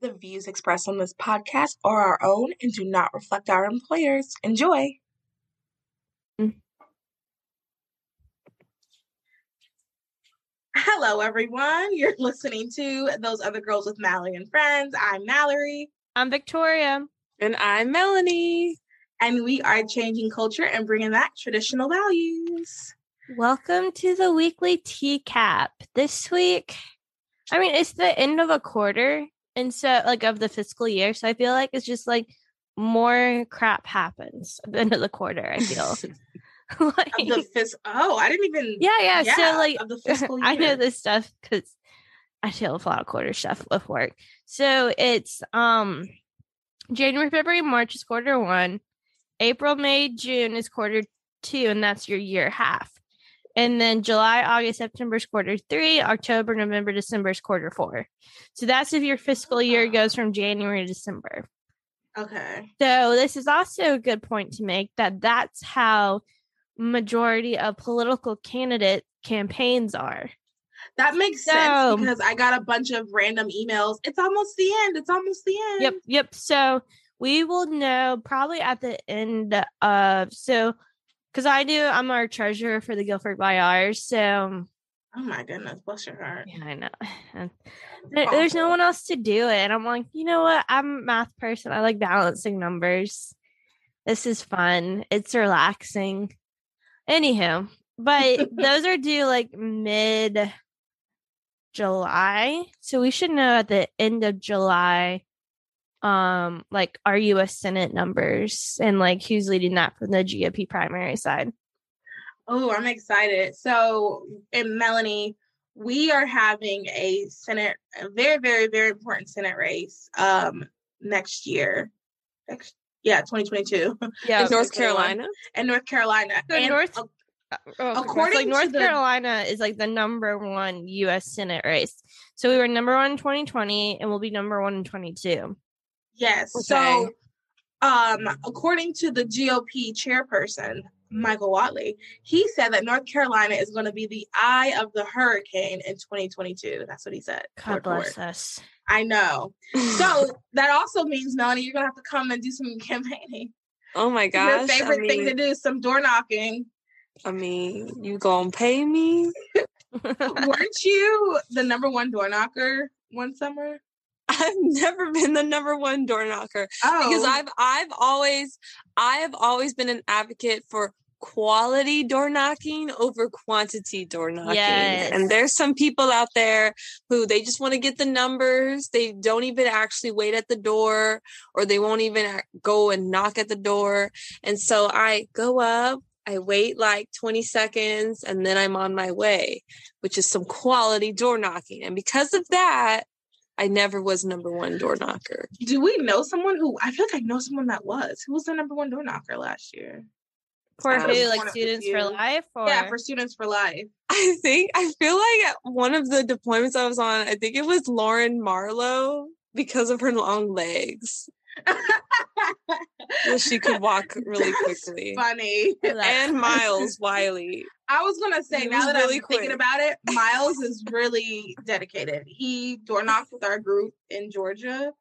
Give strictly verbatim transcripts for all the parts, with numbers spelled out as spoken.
The views expressed on this podcast are our own and do not reflect our employers. Enjoy. Hello, everyone. You're listening to Those Other Girls with Mallory and Friends. I'm Mallory. I'm Victoria. And I'm Melanie. And we are changing culture and bringing back traditional values. Welcome to the weekly T CAP. This week, I mean, it's the end of a quarter. And so, like, of the fiscal year. So I feel like it's just, like, more crap happens at the end of the quarter, I feel. like, of the fis- oh, I didn't even... Yeah, yeah. yeah so, like, of the fiscal year. I know this stuff because I deal with a lot of quarter stuff with work. So it's um, January, February, March is quarter one. April, May, June is quarter two, and that's your year half. And then July, August, September is quarter three. October, November, December is quarter four. So that's if your fiscal year goes from January to December. Okay. So this is also a good point to make, that that's how majority of political candidate campaigns are. That makes so, sense because I got a bunch of random emails. It's almost the end. It's almost the end. Yep. Yep. So we will know probably at the end of... so. Because I do, I'm our treasurer for the Guilford Y Rs, so... Oh, my goodness. Bless your heart. Yeah, I know. There, there's no one else to do it. And I'm like, you know what? I'm a math person. I like balancing numbers. This is fun. It's relaxing. Anywho, but those are due, like, mid-July. So we should know at the end of July... Um, like our U S Senate numbers and like who's leading that from the G O P primary side. Oh, I'm excited. So, and Melanie, we are having a Senate, a very, very, very important Senate race um, next year. Next, yeah, twenty twenty-two. Yeah, North Carolina. And North Carolina. So and North, uh, oh, according like North to Carolina the- is like the number one U S Senate race. So we were number one in twenty twenty and we'll be number one in twenty-two. Yes. Okay. So, um, according to the G O P chairperson, Michael Watley, he said that North Carolina is going to be the eye of the hurricane in twenty twenty-two. That's what he said. God Lord bless Lord. us. I know. So that also means, Melanie, you're going to have to come and do some campaigning. Oh my gosh. Your favorite I mean, thing to do is some door knocking. I mean, you going to pay me? Weren't you the number one door knocker one summer? I've never been the number one door knocker oh. because I've I've always I've always been an advocate for quality door knocking over quantity door knocking. Yes. And there's some people out there who they just want to get the numbers. They don't even actually wait at the door, or they won't even go and knock at the door. And so I go up, I wait like twenty seconds, and then I'm on my way, which is some quality door knocking. And because of that, I never was number one door knocker. Do we know someone who, I feel like I know someone that was. Who was the number one door knocker last year? For um, who? Like Students for Life? Or? Yeah, for Students for Life. I think, I feel like one of the deployments I was on, I think it was Lauren Marlowe because of her long legs. Well, she could walk really quickly. Funny. And Miles Wiley. I was gonna say, now that really I'm quick. thinking about it, Miles is really dedicated. He door knocked with our group in Georgia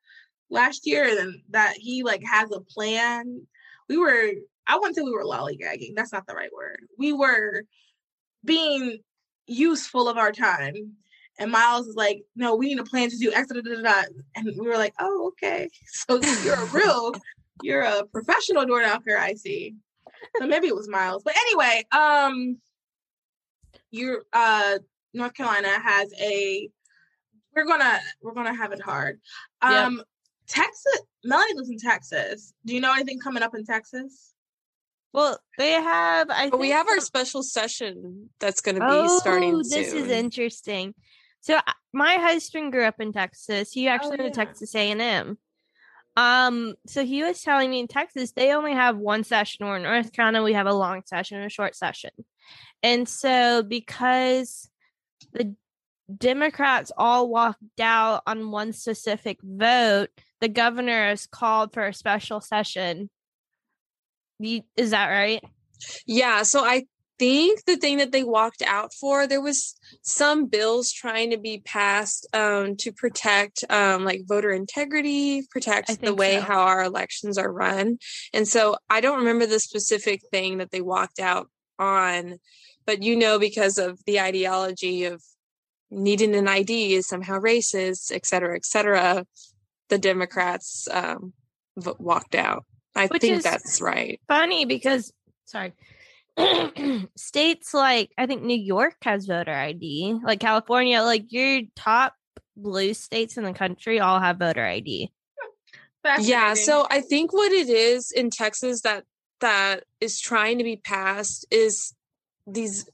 last year, and that he like has a plan. We were, I wouldn't say we were lollygagging. That's not the right word. We were being useful of our time. And Miles is like, no, we need a plan to do X, da, da, da, da. And we were like, oh, okay. So you're a real, you're a professional door knocker, I see. So maybe it was Miles. But anyway, um, you're, uh, North Carolina has a, we're gonna, we're gonna have it hard. Um, yep. Texas, Melanie lives in Texas. Do you know anything coming up in Texas? Well, they have. I but think we have some... our special session that's going to be oh, starting. This soon. This is interesting. So my husband grew up in Texas. He actually oh, yeah. went to Texas A and M. Um, so he was telling me in Texas, they only have one session, or in North Carolina, we have a long session and a short session. And so because the Democrats all walked out on one specific vote, the governor is called for a special session. Is that right? Yeah. So I think the thing that they walked out for, there was some bills trying to be passed um, to protect um, like voter integrity, protect the way so. how our elections are run. And so I don't remember the specific thing that they walked out on, but you know, because of the ideology of needing an I D is somehow racist, et cetera, et cetera, the Democrats um, v- walked out. I Which think that's right. Funny because, sorry. States like, I think New York has voter I D, like California, like your top blue states in the country all have voter I D. Yeah, so I think what it is in Texas that that is trying to be passed is these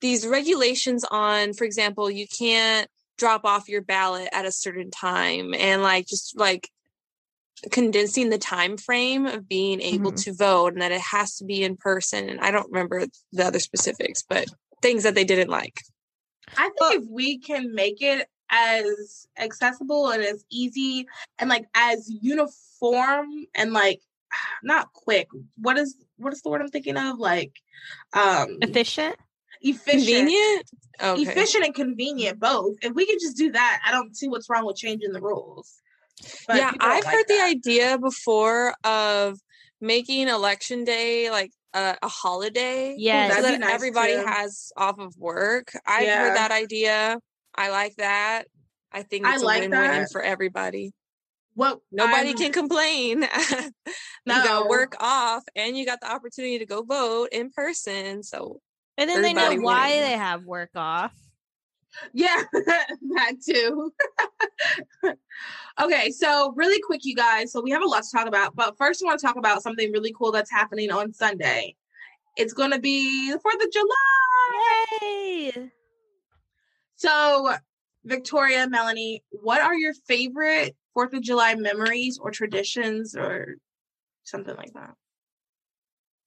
these regulations on, for example, you can't drop off your ballot at a certain time, and like just like condensing the time frame of being able mm-hmm. to vote, and that it has to be in person. And I don't remember the other specifics, but things that they didn't like. I think well, if we can make it as accessible and as easy and like as uniform and like not quick, what is what is the word I'm thinking of? Like um efficient? Efficient. Convenient? Okay. Efficient and convenient both. If we could just do that, I don't see what's wrong with changing the rules. But yeah, I've like heard that. the idea before of making election day like a, a holiday. Yeah, so that nice everybody too. has off of work. I've yeah. heard that idea. I like that. I think it's I like a win-win that. for everybody. Well, nobody I'm, can complain. You no. got work off, and you got the opportunity to go vote in person. So, and then they know wins. why they have work off. Yeah, that too. Okay, so really quick, you guys. So we have a lot to talk about, but first I want to talk about something really cool that's happening on Sunday. It's going to be the fourth of July. Yay! So, Victoria, Melanie, what are your favorite fourth of July memories or traditions or something like that?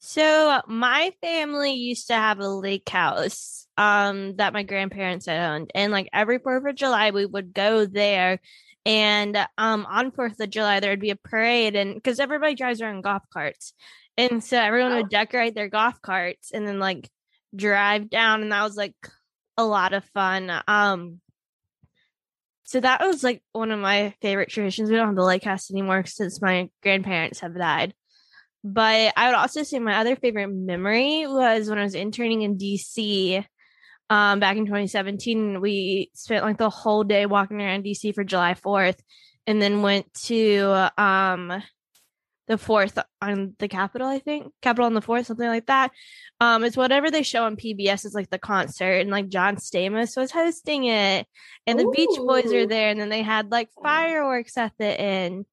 So my family used to have a lake house um, that my grandparents had owned. And like every fourth of July, we would go there. And um, on fourth of July, there'd be a parade. And because everybody drives around golf carts. And so everyone oh. would decorate their golf carts and then like drive down. And that was like a lot of fun. Um, so that was like one of my favorite traditions. We don't have the lake house anymore since my grandparents have died. But I would also say my other favorite memory was when I was interning in D C um, back in twenty seventeen. We spent like the whole day walking around D C for July fourth, and then went to um, the fourth on the Capitol, I think. Capitol on the fourth, something like that. Um, it's whatever they show on P B S. It's like the concert, and like John Stamos was hosting it, and the Ooh. Beach Boys were there, and then they had like fireworks at the end.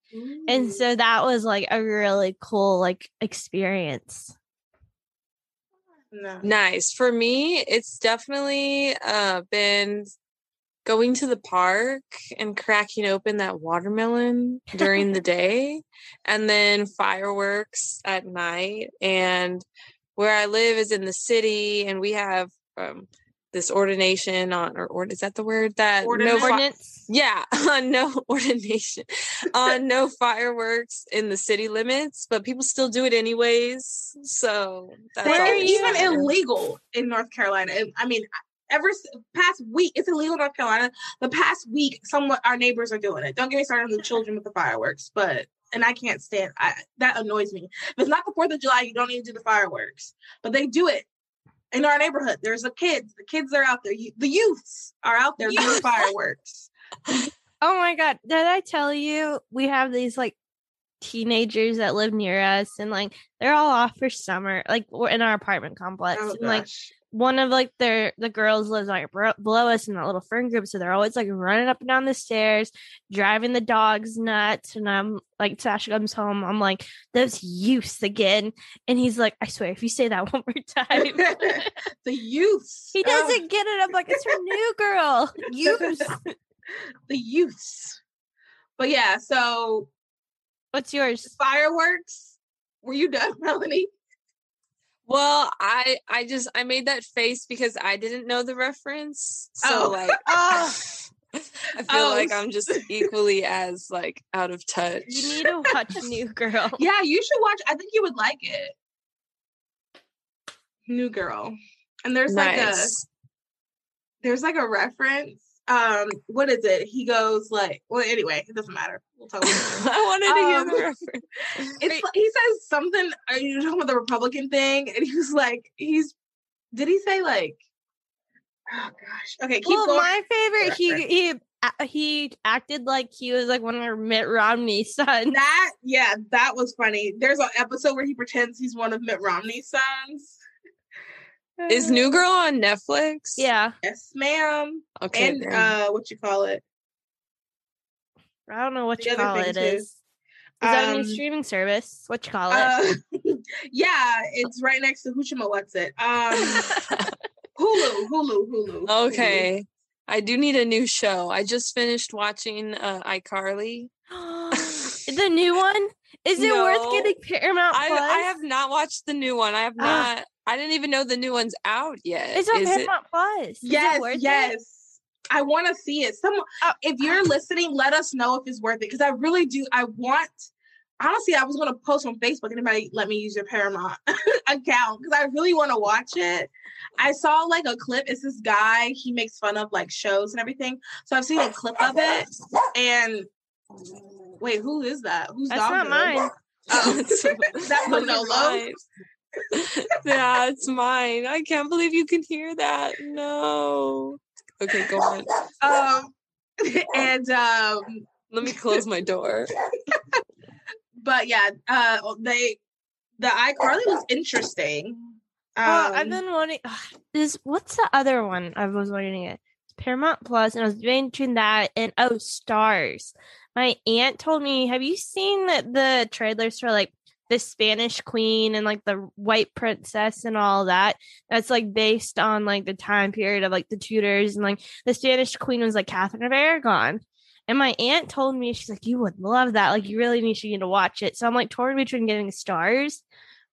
And so that was like a really cool like experience. Nice. For me, it's definitely uh, been going to the park and cracking open that watermelon during the day, and then fireworks at night. And where I live is in the city, and we have um, this ordination on, or, or is that the word that ordinance? No fi- yeah, on no ordination, on no fireworks in the city limits, but people still do it anyways. So that's they're even illegal in North Carolina. I mean, ever past week, it's illegal in North Carolina. The past week, some our neighbors are doing it. Don't get me started on the children with the fireworks, but. And I can't stand I, that annoys me. If it's not the fourth of July, you don't need to do the fireworks, but they do it in our neighborhood. There's the kids. The kids are out there. You, the youths are out there doing fireworks. Oh my God. Did I tell you we have these like teenagers that live near us, and like they're all off for summer, like we're in our apartment complex. Oh, and, like one of like their the girls lives like below us in that little friend group, so they're always like running up and down the stairs, driving the dogs nuts. And I'm like, Sasha comes home, I'm like, those youths again. And he's like, I swear, if you say that one more time, the youths. He doesn't oh. get it. I'm like, it's her new girl, youths, the youths. But yeah, so what's yours? Fireworks. Were you done, Melanie? Well, I I just I made that face because I didn't know the reference. So oh. like oh. I feel oh. like I'm just equally as like out of touch. You need to watch New Girl. Yeah, you should watch. I think you would like it. New Girl. And there's nice. like a there's like a reference. Um, what is it? He goes like, well, anyway, it doesn't matter. We'll talk about it. I wanted to hear um, the reference. It's like, he says something. Are you talking about the Republican thing? And he was like, he's. Did he say like? Oh gosh. Okay. Keep well, going. My favorite. He he he acted like he was like one of Mitt Romney's sons. That yeah, that was funny. There's an episode where he pretends he's one of Mitt Romney's sons. Is New Girl on Netflix? Yeah. Yes, ma'am. Okay. And uh, what you call it? I don't know what the you call it too. is. Is um, that a new streaming service? What you call it? Uh, yeah, it's right next to Hoochima. What's it? Um, Hulu, Hulu, Hulu. Okay. Hulu. I do need a new show. I just finished watching uh, iCarly. The new one? Is it no. worth getting Paramount Plus? I, I have not watched the new one. I have not. Uh. I didn't even know the new one's out yet. It's on Paramount Plus. Yes, yes. It? I want to see it. Someone, uh, if you're uh, listening, let us know if it's worth it, because I really do. I want. Honestly, I was going to post on Facebook. Anybody let me use your Paramount account, because I really want to watch it. I saw like a clip. It's this guy. He makes fun of like shows and everything. So I've seen a clip of it. And wait, who is that? Who's That's not mine. Oh, that's Manolo. Yeah, it's mine. I can't believe you can hear that. No. Okay, go on. Um, and um, let me close my door. But yeah, uh, they the iCarly was interesting. Um, oh, I've been wanting. Ugh, this what's the other one? I was waiting it. Paramount Plus, and I was between that and oh, Stars. My aunt told me, have you seen the, the trailers for like The Spanish Queen and like the White Princess and all that? That's like based on like the time period of like the Tudors, and like The Spanish Queen was like Catherine of Aragon. And my aunt told me, she's like, you would love that. Like, you really need, you need to watch it. So I'm like torn between getting Stars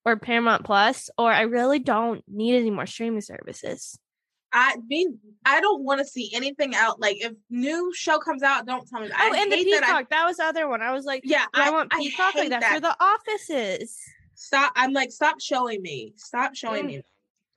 or Paramount Plus, or I really don't need any more streaming services. I mean, I don't want to see anything out. Like, if new show comes out, don't tell me. Oh, I and the Peacock. That, I, that was the other one. I was like, yeah, I, I want Peacock. I like, that's that. Where The Office is. Stop. I'm like, stop showing me. Stop showing mm. me.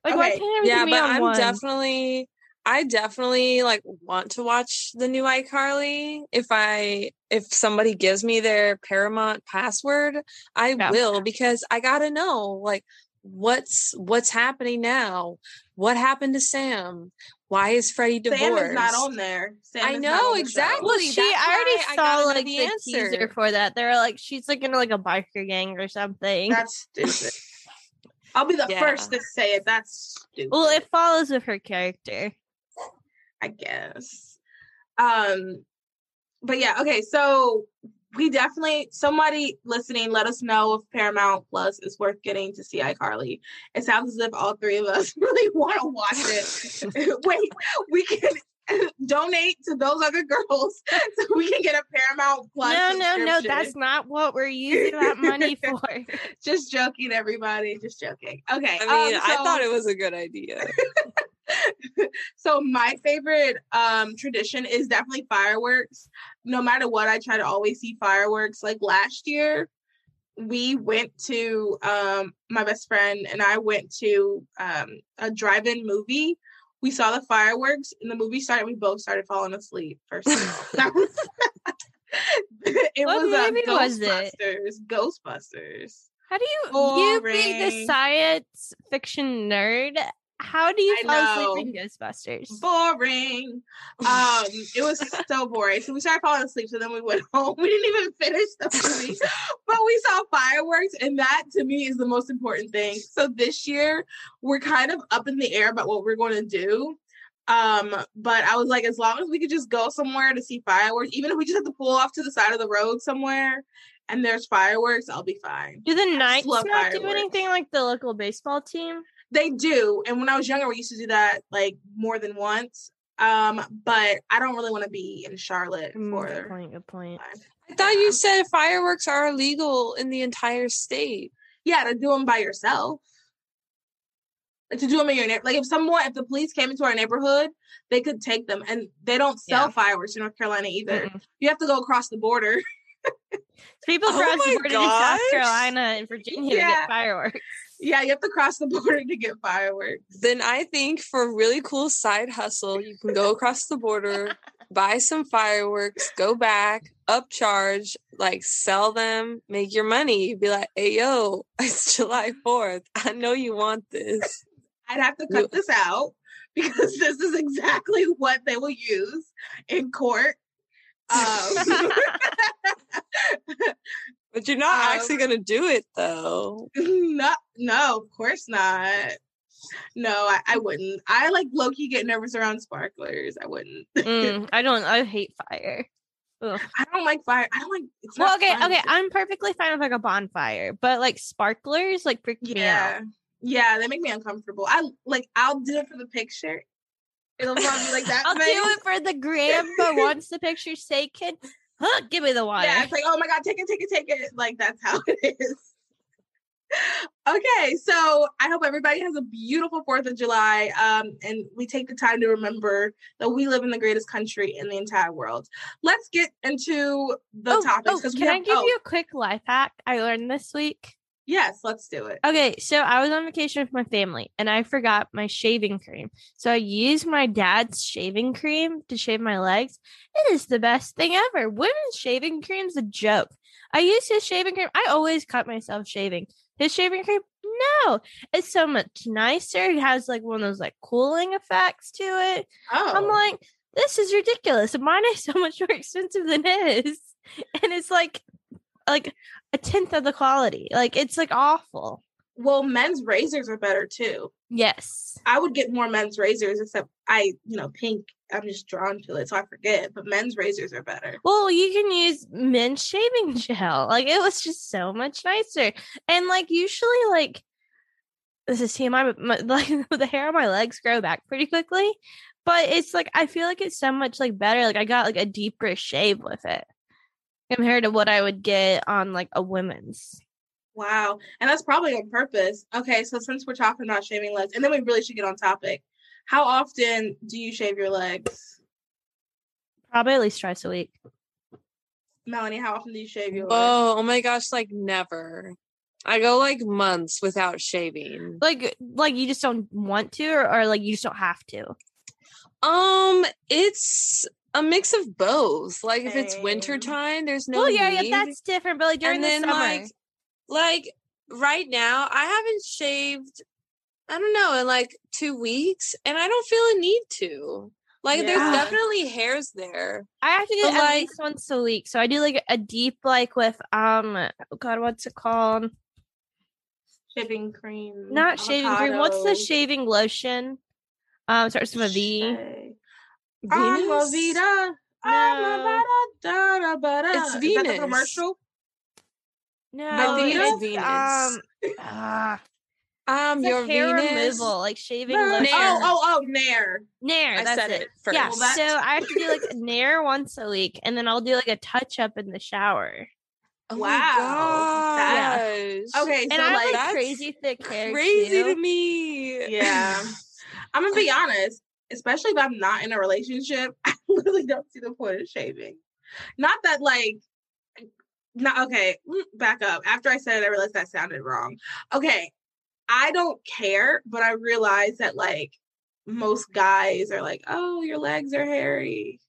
Like, okay. Why can't yeah, but on I'm one? definitely, I definitely, like, want to watch the new iCarly. If I, if somebody gives me their Paramount password, I yeah. will, because I got to know, like, what's what's happening now. What happened to Sam? Why is Freddie divorced? Sam is not on there. Sam I know exactly. Well, she I already saw I like the, the answer teaser for that. They're like, she's like into like a biker gang or something. That's stupid. I'll be the yeah. first to say it. That's stupid. Well, it follows with her character, I guess. Um, but yeah, okay. So we definitely, somebody listening, let us know if Paramount Plus is worth getting to see iCarly. It sounds as if all three of us really want to watch it. Wait, we can donate to those other girls so we can get a Paramount Plus. No, no, no, that's not what we're using that money for. Just joking, everybody. Just joking. Okay. I mean, um, so, I thought it was a good idea. So my favorite um tradition is definitely fireworks. No matter what, I try to always see fireworks. Like last year, we went to um my best friend and I went to um a drive-in movie. We saw the fireworks and the movie started. We both started falling asleep. First of all, was, it what was a movie was it? Ghostbusters. Ghostbusters. How do you Boring. you being the science fiction nerd? How do you I fall asleep in Ghostbusters? Boring. Um, it was so boring. So we started falling asleep. So then we went home. We didn't even finish the movie. But we saw fireworks. And that, to me, is the most important thing. So this year, we're kind of up in the air about what we're going to do. Um, but I was like, as long as we could just go somewhere to see fireworks, even if we just have to pull off to the side of the road somewhere and there's fireworks, I'll be fine. Do the Knights not fireworks. do anything like the local baseball team? They do. And when I was younger, we used to do that like more than once. Um, but I don't really want to be in Charlotte. For good point, good point. I thought you said fireworks are illegal in the entire state. Yeah, to do them by yourself. Like to do them in your neighborhood. Like if someone, if the police came into our neighborhood, they could take them. And they don't sell yeah. fireworks in North Carolina either. Mm-mm. You have to go across the border. People oh cross the border to South Carolina and Virginia yeah. to get fireworks. Yeah, you have to cross the border to get fireworks. Then I think for a really cool side hustle, you can go across the border, buy some fireworks, go back, upcharge, like sell them, make your money. You'd be like, hey, yo, it's July fourth. I know you want this. I'd have to cut this out because this is exactly what they will use in court. Um, but you're not um, actually gonna do it though. No, no, of course not. No, I, I wouldn't. I like low-key get nervous around sparklers. I wouldn't. mm, I don't. I hate fire. Ugh. I don't like fire. I don't like. It's well, okay, okay. To- I'm perfectly fine with like a bonfire, but like sparklers, like freak me yeah. out. Yeah, they make me uncomfortable. I like. I'll do it for the picture. It'll probably be like that. I'll do it for the gram, but once the picture's taken, huh, give me the water. Yeah, it's like, oh my God, take it, take it, take it. Like, that's how it is. Okay, so I hope everybody has a beautiful fourth of July, um, and we take the time to remember that we live in the greatest country in the entire world. Let's get into the oh, topics. Oh, can we have, I give oh. you a quick life hack I learned this week? Yes, let's do it. Okay, so I was on vacation with my family, and I forgot my shaving cream. So I used my dad's shaving cream to shave my legs. It is the best thing ever. Women's shaving cream's a joke. I used his shaving cream. I always cut myself shaving. His shaving cream, no. It's so much nicer. It has, like, one of those, like, cooling effects to it. Oh. I'm like, this is ridiculous. Mine is so much more expensive than his. And it's, like... like a tenth of the quality. Like it's like awful. Well, men's razors are better too. Yes, I would get more men's razors, except I, you know, pink. I'm just drawn to it, so I forget. But men's razors are better. Well, you can use men's shaving gel. Like it was just so much nicer. And like usually, like this is T M I, but my, like the hair on my legs grow back pretty quickly. But it's like I feel like it's so much like better. Like I got like a deeper shave with it. Compared to what I would get on, like, a women's. Wow. And that's probably on purpose. Okay, so since we're talking about shaving legs, and then we really should get on topic. How often do you shave your legs? Probably at least twice a week. Melanie, how often do you shave your legs? Oh, oh my gosh, like, never. I go, like, months without shaving. Like, like you just don't want to, or, or like, you just don't have to? Um, it's... a mix of both. Like okay. If it's wintertime, there's no. Well, yeah, need. yeah, that's different. But like during and the then, summer, like, like right now, I haven't shaved. I don't know in like two weeks, and I don't feel a need to. Like, yeah. There's definitely hairs there. I have to do it at like, least once a week, so I do like a deep, like with um, oh God, what's it called? Shaving cream. Not avocado. Shaving cream. What's the shaving lotion? Um, starts with a V. Venus? Vita. No. It's Venus. Is that the commercial? No, I think it's Venus. Um, uh, um it's your like hair Venus removal, like shaving. Nair. Nair. Oh, oh, oh, Nair. Nair. I that's said it. it first. Yeah. Well, that's... So I have to do like Nair once a week, and then I'll do like a touch up in the shower. Oh wow. Yeah. Okay. And so I have like, that's crazy thick hair. Crazy too. To me. Yeah. I'm gonna be honest. Especially if I'm not in a relationship, I literally don't see the point of shaving. Not that, like, not okay, back up. After I said it, I realized that sounded wrong. Okay, I don't care, but I realize that, like, most guys are like, oh, your legs are hairy.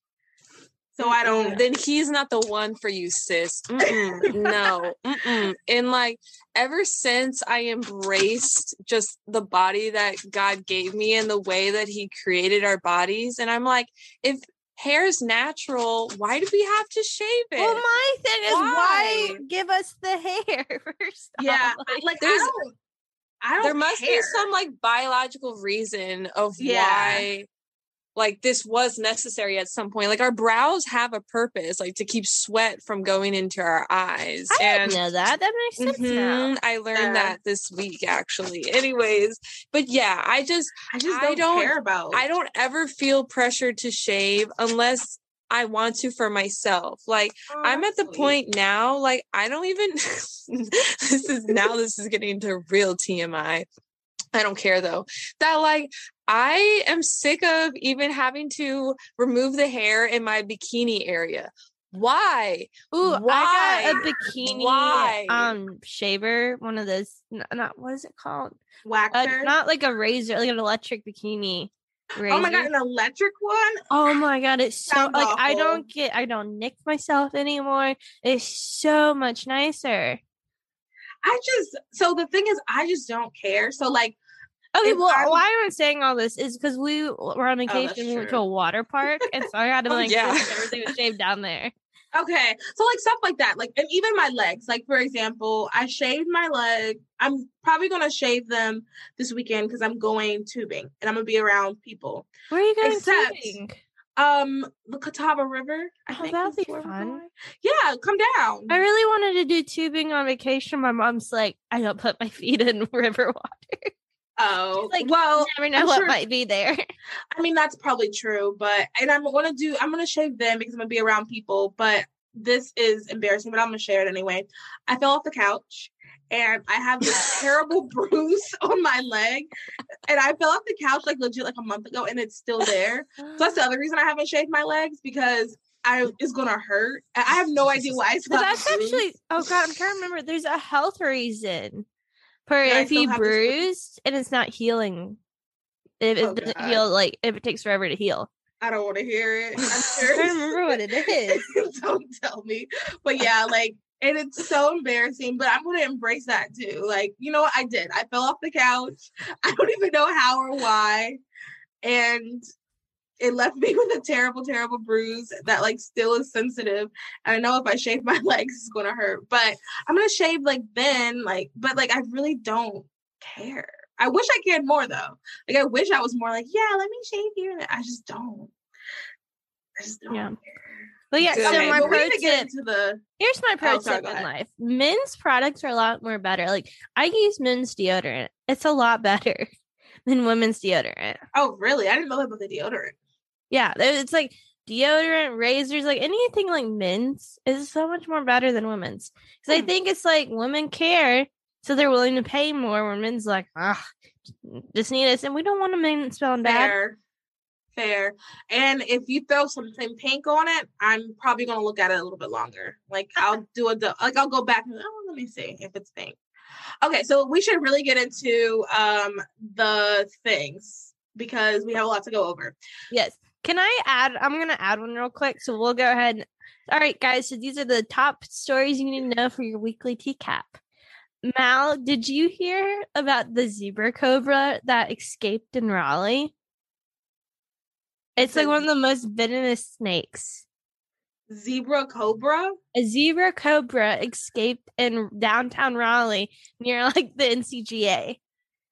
So I don't, then he's not the one for you, sis. Mm-mm, no. Mm-mm. And like, ever since I embraced just the body that God gave me and the way that he created our bodies. And I'm like, if hair's natural, why do we have to shave it? Well, my thing is why, why give us the hair first? Yeah. Like, like there's, I don't, I don't there must care. be some like biological reason of yeah. why. Like this was necessary at some point. Like our brows have a purpose, like to keep sweat from going into our eyes. I and, didn't know that. That makes sense. Mm-hmm, now. I learned yeah. that this week, actually. Anyways, but yeah, I just, I just don't, I don't care about. I don't ever feel pressured to shave unless I want to for myself. Like oh, I'm at the sweet. point now. Like I don't even. this is now. This is getting into real T M I. I don't care though. That like. I am sick of even having to remove the hair in my bikini area. Why? Ooh, Why? I got a bikini Why? um shaver, one of those. Not what is it called? Waxer. Uh, not like a razor, like an electric bikini. Razor. Oh my god, an electric one? Oh my god, it's so Sounds like awful. I don't get, I don't nick myself anymore. It's so much nicer. I just so the thing is, I just don't care. So like. Okay, if well, I'm, why I'm saying all this is because we were on vacation, oh, we went to a water park, and so I had to, like, oh, yeah. everything was shaved down there. Okay, so, like, stuff like that, like, and even my legs, like, for example, I shaved my leg, I'm probably going to shave them this weekend because I'm going tubing, and I'm going to be around people. Where are you going Except, tubing? Um, the Catawba River. I oh, think that'd be fun. Yeah, come down. I really wanted to do tubing on vacation. My mom's like, I don't put my feet in river water. Oh, like, well, you never know I'm what sure, might be there. I mean, that's probably true, but, and I'm going to do, I'm going to shave them because I'm going to be around people, but this is embarrassing, but I'm going to share it anyway. I fell off the couch and I have this terrible bruise on my leg and I fell off the couch like legit like a month ago and it's still there. So that's the other reason I haven't shaved my legs because I it's going to hurt. I have no idea why it's not That's bruised. Actually, oh God, I'm trying to remember. There's a health reason. Per yeah, if you bruised to... and it's not healing, if it oh, doesn't God. heal, like if it takes forever to heal. I don't want to hear it. I'm sure. I don't remember what it is. Don't tell me. But yeah, like, and it's so embarrassing, but I'm going to embrace that too. Like, you know what I did? I fell off the couch. I don't even know how or why. And it left me with a terrible, terrible bruise that like still is sensitive. And I know if I shave my legs, it's going to hurt, but I'm going to shave like then, like, but like, I really don't care. I wish I cared more though. Like, I wish I was more like, yeah, let me shave here. I just don't. I just don't yeah. care. But yeah, so okay, my pro tip, get into the- here's my pro oh, sorry, tip in life. Men's products are a lot more better. Like I use men's deodorant. It's a lot better than women's deodorant. Oh, really? I didn't know about the deodorant. Yeah, it's like deodorant, razors, like anything like men's is so much more better than women's. Because mm. I think it's like women care, so they're willing to pay more when men's like, ah, just need us. And we don't want a man smelling bad. Fair. Fair. And if you throw something pink on it, I'm probably going to look at it a little bit longer. Like I'll do a, like I'll go back and oh, let me see if it's pink. Okay, so we should really get into um, the things because we have a lot to go over. Yes. Can I add? I'm going to add one real quick. So we'll go ahead. And, all right, guys. So these are the top stories you need to know for your weekly T CAP. Mal, did you hear about the zebra cobra that escaped in Raleigh? It's like one of the most venomous snakes. Zebra cobra? A zebra cobra escaped in downtown Raleigh near like the N C G A.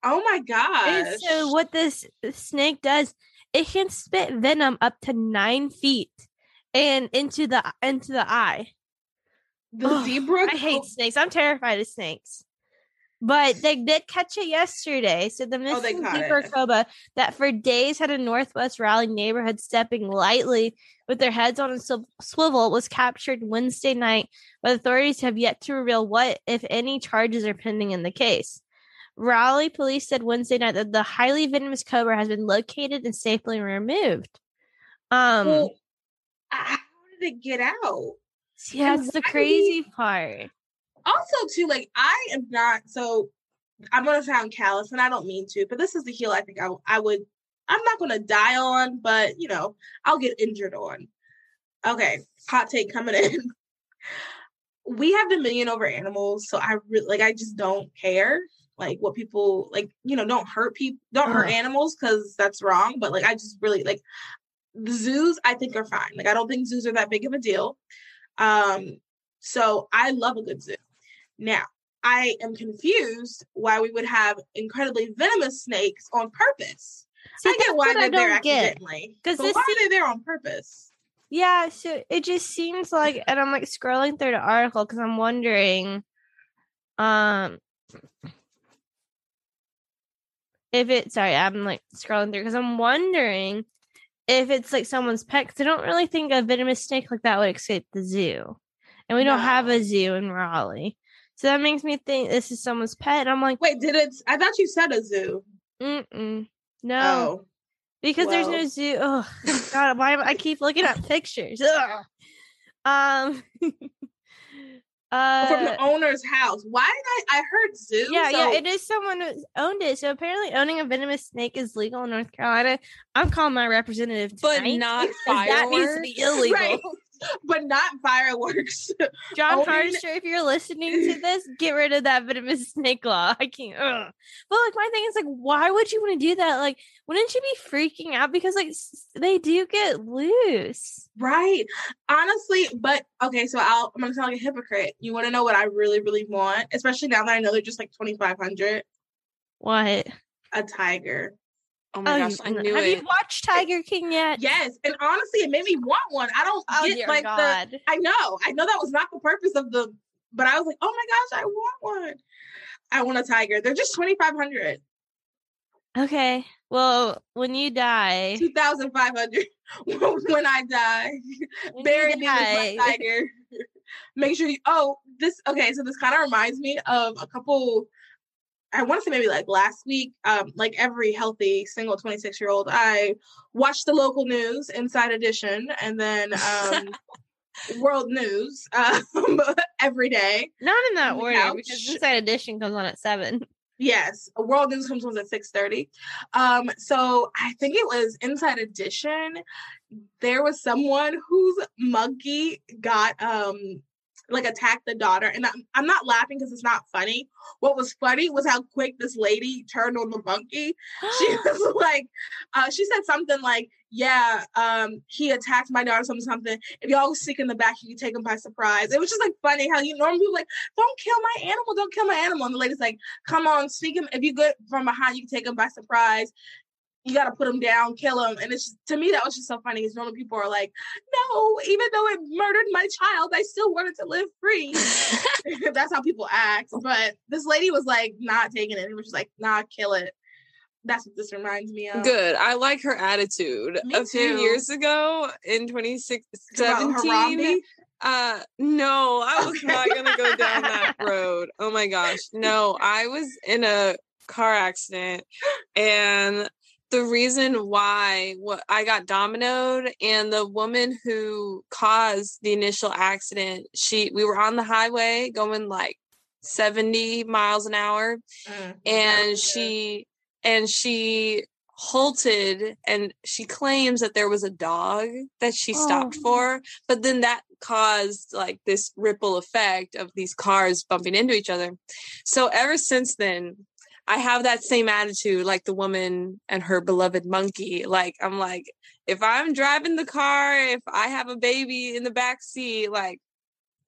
Oh my gosh. And so what this snake does, it can spit venom up to nine feet and into the into the eye. The oh, zebra I hate co- snakes. I'm terrified of snakes. But they did catch it yesterday. So the missing oh, zebra it. cobra that for days had a Northwest Raleigh neighborhood stepping lightly with their heads on a sw- swivel was captured Wednesday night, but authorities have yet to reveal what, if any, charges are pending in the case. Raleigh police said Wednesday night that the highly venomous cobra has been located and safely removed. Um, well, how did it get out? Yeah, that's the crazy he- part. Also, too, like, I am not, so I'm going to sound callous, and I don't mean to, but this is the heel I think I, I would, I'm not going to die on, but, you know, I'll get injured on. Okay, hot take coming in. We have dominion over animals, so I really like. I just don't care, like what people like. You know, don't hurt people, don't uh-huh. hurt animals, because that's wrong. But like, I just really like the zoos. I think are fine. Like, I don't think zoos are that big of a deal. Um, so I love a good zoo. Now, I am confused why we would have incredibly venomous snakes on purpose. See, I get why they're there accidentally, because why are they there on purpose? Yeah, so it just seems like, and I'm like scrolling through the article because I'm wondering, um, if it. Sorry, I'm like scrolling through because I'm wondering if it's like someone's pet. Because I don't really think a venomous snake like that would escape the zoo, and we no. don't have a zoo in Raleigh, so that makes me think this is someone's pet. And I'm like, wait, did it? I thought you said a zoo. Mm-mm. No. Oh. Because Whoa. There's no zoo. Oh, God, why am I keep looking at pictures? Ugh. Um, uh, From the owner's house. Why did I? I heard zoo. Yeah, so. yeah. It is someone who owned it. So apparently, owning a venomous snake is legal in North Carolina. I'm calling my representative tonight, but not fireworks. That needs to be illegal. Right. But not fireworks. John Hardister, if you're listening to this, get rid of that venomous snake law. I can't. Ugh. But like my thing is like, why would you want to do that? Like, wouldn't you be freaking out? Because like they do get loose, right? Honestly, but okay. So I'll, I'm gonna sound like a hypocrite. You want to know what I really, really want, especially now that I know they're just like twenty-five hundred. What? A tiger. Oh my oh, gosh, I knew have it. Have you watched Tiger King yet? Yes, and honestly, it made me want one. I don't oh, get like God. the. I know, I know that was not the purpose of the, but I was like, oh my gosh, I want one. I want a tiger. They're just twenty-five hundred. Okay, well, when you die, two thousand five hundred. When I die, when bury me with my tiger. Make sure you. Oh, this okay. So this kind of reminds me of a couple. I want to say maybe like last week, um, like every healthy single twenty-six year old, I watched the local news, Inside Edition, and then um, World News um, every day. Not in that order, couch. Because Inside Edition comes on at seven. Yes, World News comes on at six thirty. Um, so I think it was Inside Edition. There was someone whose monkey got... Um, like attack the daughter, and I'm, I'm not laughing because it's not funny. What was funny was how quick this lady turned on the monkey. She was like, uh, she said something like, yeah, um, he attacked my daughter, something, something. If y'all was sick in the back, you could take him by surprise. It was just like funny how you normally be like, don't kill my animal, don't kill my animal. And the lady's like, come on, sneak him. If you good from behind, you can take him by surprise. You got to put him down, kill him. And it's just, to me, that was just so funny because normal people are like, no, even though it murdered my child, I still wanted to live free. That's how people act. But this lady was like, not taking it. And was just like, nah, kill it. That's what this reminds me of. Good. I like her attitude. Me a too. Few years ago in twenty seventeen, uh, no, I was okay. not going to go down that road. Oh my gosh. No, I was in a car accident and the reason why what, I got dominoed, and the woman who caused the initial accident, she we were on the highway going like seventy miles an hour, mm, and she good. and she halted, and she claims that there was a dog that she stopped oh. for, but then that caused like this ripple effect of these cars bumping into each other. So ever since then, I have that same attitude, like the woman and her beloved monkey. Like, I'm like, if I'm driving the car, if I have a baby in the backseat, like,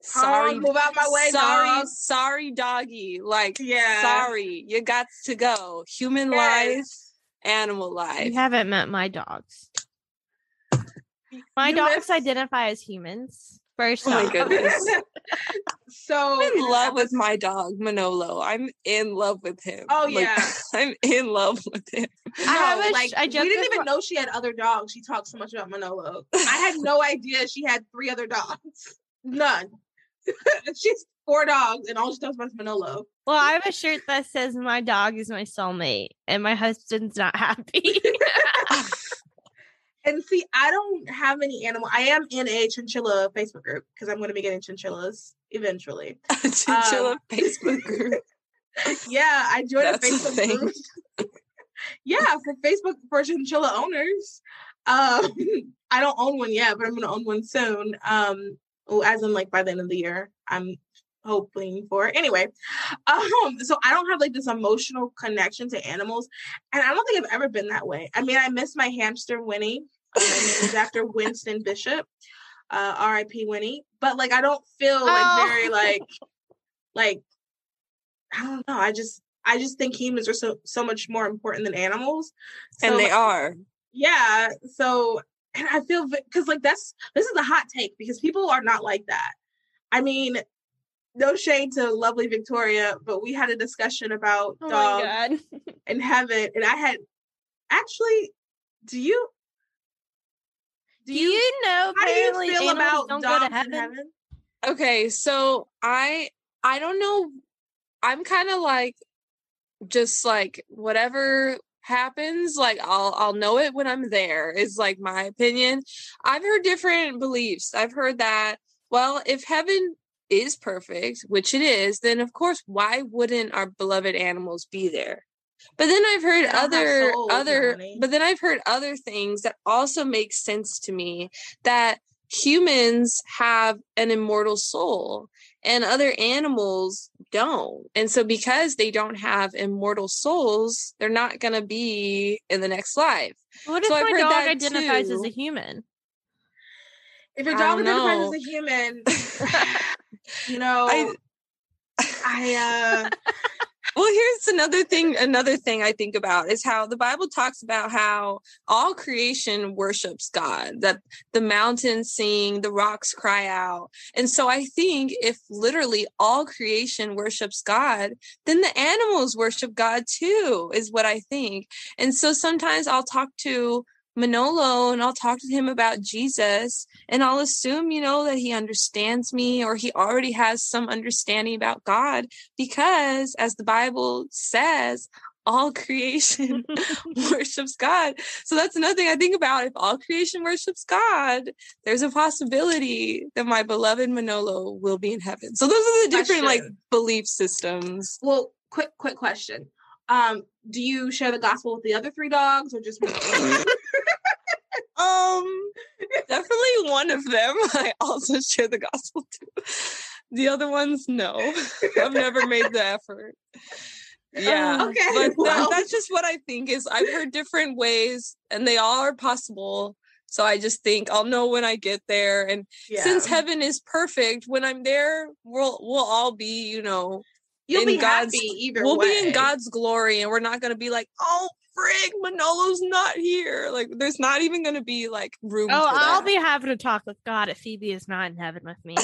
sorry, oh, move out my way, sorry, dog. sorry, doggy. Like, yeah. sorry, you got to go. Human yes. life, animal life. You haven't met my dogs. My you dogs missed- identify as humans. First oh my goodness. So I'm in love with my dog Manolo. I'm in love with him. Oh yeah, like, I'm in love with him. I no, have a, like I we didn't even know she had other dogs. She talked so much about Manolo. I had no idea she had three other dogs. None. She's four dogs, and all she talks about is Manolo. Well, I have a shirt that says "My dog is my soulmate," and my husband's not happy. And see, I don't have any animal. I am in a chinchilla Facebook group because I'm going to be getting chinchillas eventually. A chinchilla um, Facebook group. Yeah, I joined That's a Facebook a group. Yeah, for Facebook for chinchilla owners. Um, I don't own one yet, but I'm going to own one soon. Um, as in like by the end of the year, I'm hoping for. Anyway, um, so I don't have like this emotional connection to animals. And I don't think I've ever been that way. I mean, I miss my hamster, Winnie. Um, it was after Winston Bishop, uh, R I P Winnie. But like, I don't feel like oh. very like, like, I don't know. I just, I just think humans are so, so much more important than animals. So, and they are. Yeah. So, and I feel, because like that's, this is a hot take because people are not like that. I mean, no shade to lovely Victoria, but we had a discussion about oh dog my God. and heaven. And I had, actually, do you, do, do you, you know, how do you feel about dogs in heaven? heaven? Okay. So I, I don't know. I'm kind of like, just like whatever happens, like I'll I'll know it when I'm there is like my opinion. I've heard different beliefs. I've heard that, well, if heaven is perfect, which it is, then of course why wouldn't our beloved animals be there? But then I've heard other souls, other honey. but then I've heard other things that also make sense to me, that humans have an immortal soul and other animals don't. And so because they don't have immortal souls, they're not going to be in the next life. What if so my dog identifies too. as a human? If your dog identifies know. as a human, you know, I, I uh... Well, here's another thing. Another thing I think about is how the Bible talks about how all creation worships God, that the mountains sing, the rocks cry out. And so I think if literally all creation worships God, then the animals worship God too, is what I think. And so sometimes I'll talk to Manolo and I'll talk to him about Jesus, and I'll assume, you know, that he understands me or he already has some understanding about God, because as the Bible says, all creation worships God. So that's another thing I think about. If all creation worships God, there's a possibility that my beloved Manolo will be in heaven. So those are the different like belief systems. Well, quick, quick question. Um, do you share the gospel with the other three dogs or just Manolo? Um, definitely one of them I also share the gospel to. The other ones, no. I've never made the effort. Yeah. Okay. But well. that, that's just what I think is I've heard different ways and they all are possible. So I just think I'll know when I get there. And yeah. since heaven is perfect, when I'm there, we'll, we'll all be, you know, You'll in be God's, happy either we'll way. We'll be in God's glory and we're not going to be like, oh, frig, Manolo's not here. Like, there's not even going to be like room. Oh, for that. I'll be happy to talk with God if Phoebe is not in heaven with me.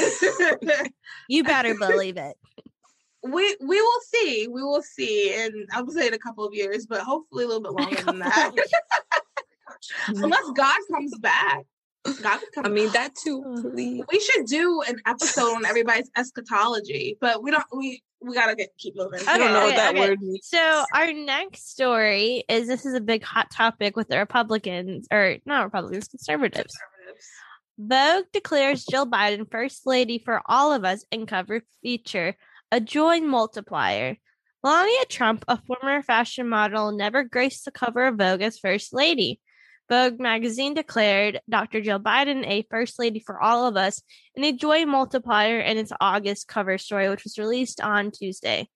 You better believe it. We we will see. We will see, and I will say in a couple of years, but hopefully a little bit longer than that. Unless God comes back. God could come. I mean that too. Please. We should do an episode on everybody's eschatology, but we don't. We. We gotta get, keep moving. Okay, I don't know okay, what that okay. word means. So our next story is, this is a big hot topic with the Republicans, or not Republicans, conservatives. conservatives. Vogue declares Jill Biden first lady for all of us in covered feature, a joy multiplier. Melania Trump, a former fashion model, never graced the cover of Vogue as first lady. Vogue magazine declared Doctor Jill Biden a first lady for all of us and a joy multiplier in its August cover story, which was released on Tuesday.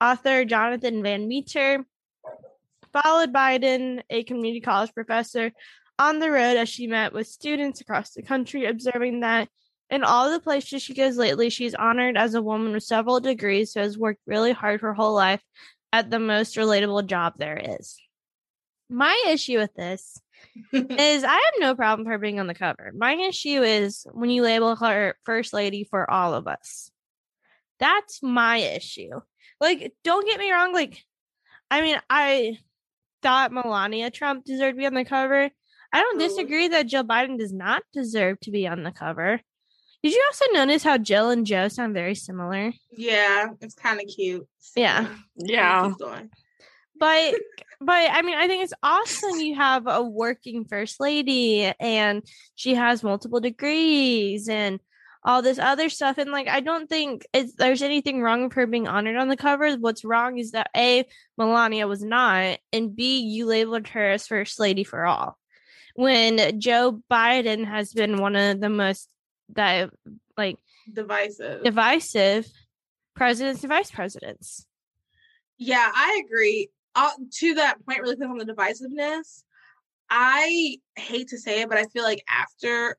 Author Jonathan Van Meter followed Biden, a community college professor, on the road as she met with students across the country, observing that in all the places she goes lately, she's honored as a woman with several degrees who has worked really hard her whole life at the most relatable job there is. My issue with this is I have no problem her being on the cover. My issue is when you label her first lady for all of us. That's my issue. Like, don't get me wrong. Like, I mean, I thought Melania Trump deserved to be on the cover. I don't disagree that Jill Biden does not deserve to be on the cover. Did you also notice how Jill and Joe sound very similar? Yeah, it's kind of cute. Yeah. Yeah. But, but I mean, I think it's awesome you have a working first lady and she has multiple degrees and all this other stuff. And like, I don't think it's, there's anything wrong with her being honored on the cover. What's wrong is that A, Melania was not, and B, you labeled her as first lady for all. when Joe Biden has been one of the most that like divisive divisive presidents and vice presidents. Yeah, I agree. Uh, to that point, really quick on the divisiveness, I hate to say it, but I feel like after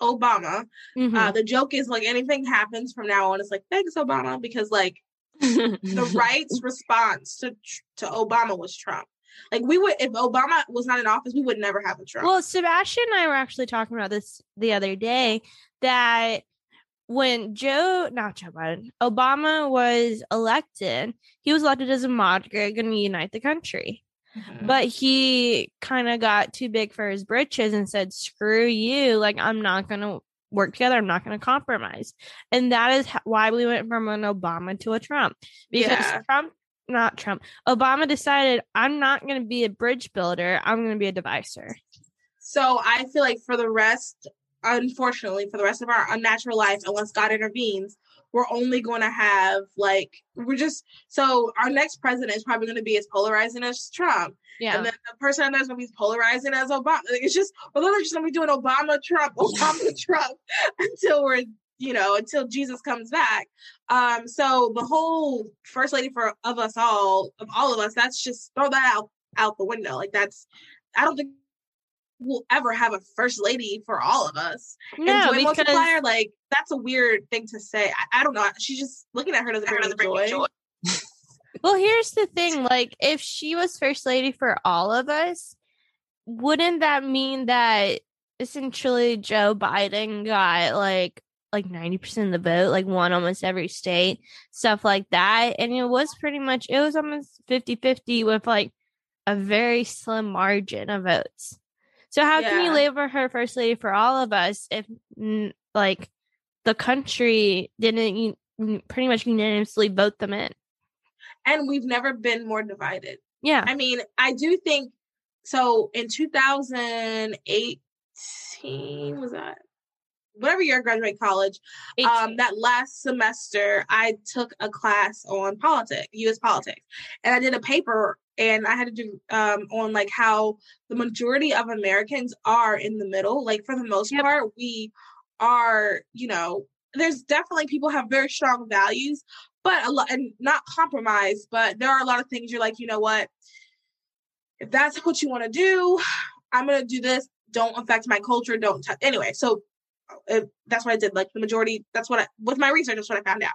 Obama, mm-hmm. uh, the joke is like anything happens from now on, it's like, thanks, Obama, because like the right's response to to Obama was Trump. Like we would, if Obama was not in office, we would never have a Trump. Well, Sebastian and I were actually talking about this the other day, that when Joe, not Joe Biden, Obama was elected, he was elected as a moderate, going to unite the country. Mm-hmm. But he kind of got too big for his britches and said, screw you. Like, I'm not going to work together. I'm not going to compromise. And that is h- why we went from an Obama to a Trump. Because yeah. Trump, not Trump, Obama decided, I'm not going to be a bridge builder. I'm going to be a divisor. So I feel like for the rest... unfortunately, for the rest of our unnatural life, unless God intervenes, we're only going to have, like, we're just, so our next president is probably going to be as polarizing as Trump. Yeah. And then the person I know is going to be as polarizing as Obama. Like, it's just, we're literally just going to be doing Obama, Trump, Obama, Trump, until we're, you know, until Jesus comes back. Um, so the whole first lady for of us all, of all of us, that's just, throw that out, out the window. Like, that's, I don't think we'll ever have a first lady for all of us. No, and because multiplier, like, that's a weird thing to say. I, I don't know. She's just looking at her doesn't bring joy. joy. Well, here's the thing. Like, if she was first lady for all of us, wouldn't that mean that essentially Joe Biden got like like ninety percent of the vote, like won almost every state, stuff like that? And it was pretty much, it was almost fifty-fifty with like a very slim margin of votes. So how yeah. can you label her first lady for all of us if, like, the country didn't un- pretty much unanimously vote them in? And we've never been more divided. Yeah. I mean, I do think, so in two thousand eighteen, was that? Whatever year I graduated college, um, that last semester, I took a class on politics, U S politics, and I did a paper and I had to do um, on like how the majority of Americans are in the middle. Like for the most yep. part, we are, you know, there's definitely people have very strong values, but a lot, and not compromise, but there are a lot of things you're like, you know what, if that's what you want to do, I'm going to do this. Don't affect my culture. Don't touch. Anyway. So uh, that's what I did. Like the majority, that's what I, with my research, that's what I found out.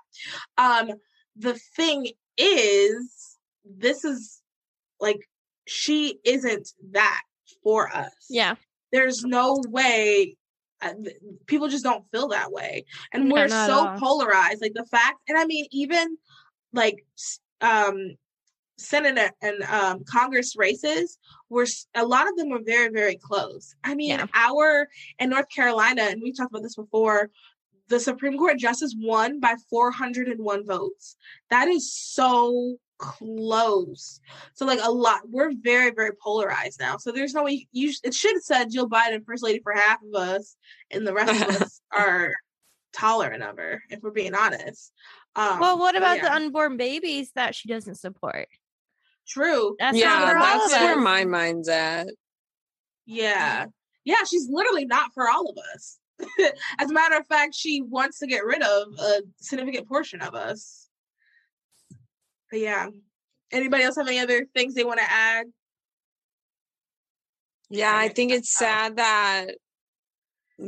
Um, the thing is, this is, like, she isn't that for us. Yeah. There's no way. Uh, people just don't feel that way. And no, we're so polarized. Like, the fact, and I mean, even, like, um, Senate and um, Congress races, were, a lot of them are very, very close. I mean, yeah. our, in North Carolina, and we've talked about this before, the Supreme Court justice won by four hundred one votes. That is so close. So like a lot, we're very, very polarized now. So there's no way you, it should have said Jill Biden first lady for half of us, and the rest of us are tolerant of her, if we're being honest. Um, well, what about yeah. the unborn babies that she doesn't support? True. That's yeah, that's where my mind's at. Yeah. Yeah, she's literally not for all of us. As a matter of fact, she wants to get rid of a significant portion of us. But yeah, anybody else have any other things they want to add? Yeah, I think it's sad that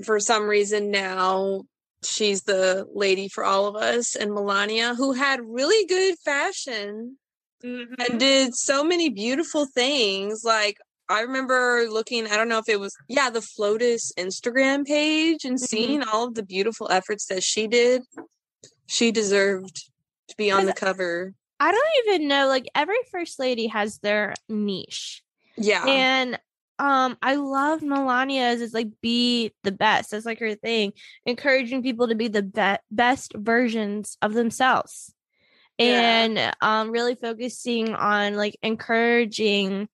for some reason now she's the lady for all of us, and Melania, who had really good fashion mm-hmm. and did so many beautiful things. Like, I remember looking, I don't know if it was, yeah, the Flotus Instagram page and seeing mm-hmm. all of the beautiful efforts that she did. She deserved to be on the cover. I don't even know, like, every first lady has their niche. Yeah. And um, I love Melania's. It's like, be the best. That's like her thing. Encouraging people to be the be- best versions of themselves. And yeah. um, really focusing on, like, encouraging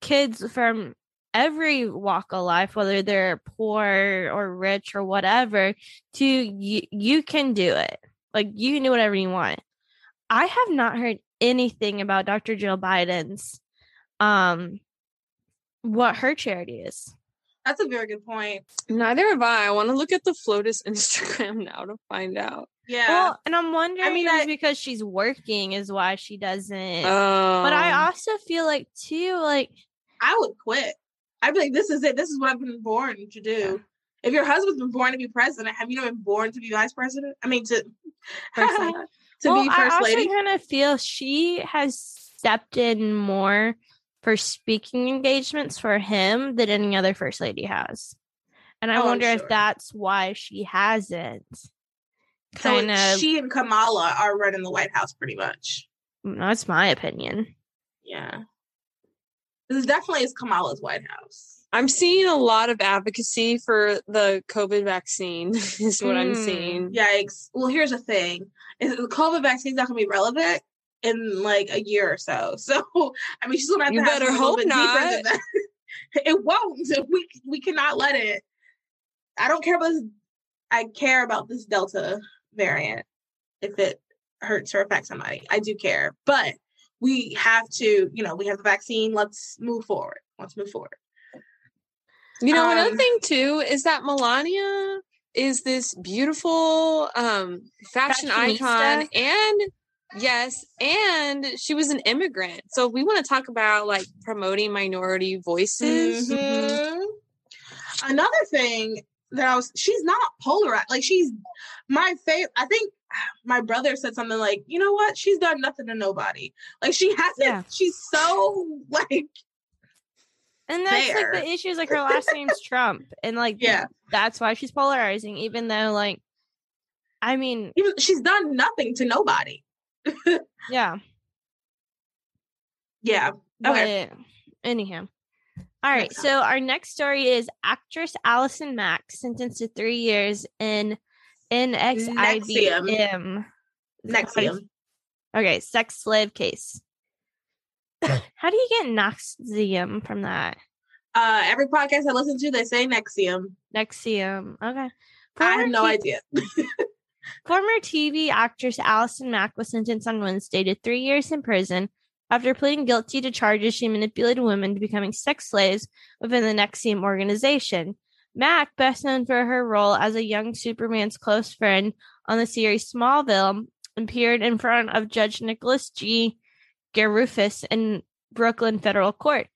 kids from every walk of life, whether they're poor or rich or whatever, to y- you can do it. Like, you can do whatever you want. I have not heard anything about Doctor Jill Biden's, um, what her charity is. That's a very good point. Neither have I. I want to look at the Flotus Instagram now to find out. Yeah. Well, and I'm wondering I mean, I, because she's working is why she doesn't. Um, but I also feel like, too, like... I would quit. I'd be like, this is it. This is what I've been born to do. Yeah. If your husband's been born to be president, have you not been born to be vice president? I mean, to... First lady. to well, be first I also lady. kind of feel she has stepped in more for speaking engagements for him than any other first lady has. And I oh, wonder sure. if that's why she hasn't. Kind so of, she and Kamala are running the White House pretty much. That's my opinion. Yeah. This definitely is Kamala's White House. I'm seeing a lot of advocacy for the COVID vaccine is what mm. I'm seeing. Yikes. Well, here's the thing. Is the COVID vaccine's not going to be relevant in like a year or so. So, I mean, she's going to have to you have better a hope bit not. Deeper than that. It won't. We, we cannot let it. I don't care about this. I care about this Delta variant. If it hurts or affects somebody, I do care. But we have to, you know, we have the vaccine. Let's move forward. Let's move forward. You know, um, another thing, too, is that Melania is this beautiful um, fashion icon. And yes, and she was an immigrant. So we want to talk about like promoting minority voices. Mm-hmm. Mm-hmm. Another thing that I was, she's not polarized. Like she's my favorite. I think my brother said something like, you know what? She's done nothing to nobody. Like she hasn't, yeah. she's so like, and that's there. Like the issue is like her last name's Trump. And like, yeah, that's why she's polarizing, even though like, I mean, even, she's done nothing to nobody. yeah. Yeah. Okay. But, anyhow. All right, so our next story is actress Allison Mack sentenced to three years in N X I V M. N X I V M. Okay, sex slave case. How do you get N X I V M from that? Uh, every podcast I listen to, they say N X I V M. N X I V M, okay. Former I have no T V- idea. Former T V actress Allison Mack was sentenced on Wednesday to three years in prison after pleading guilty to charges she manipulated women to becoming sex slaves within the N X I V M organization. Mack, best known for her role as a young Superman's close friend on the series Smallville, appeared in front of Judge Nicholas G. Garufis in Brooklyn Federal Court.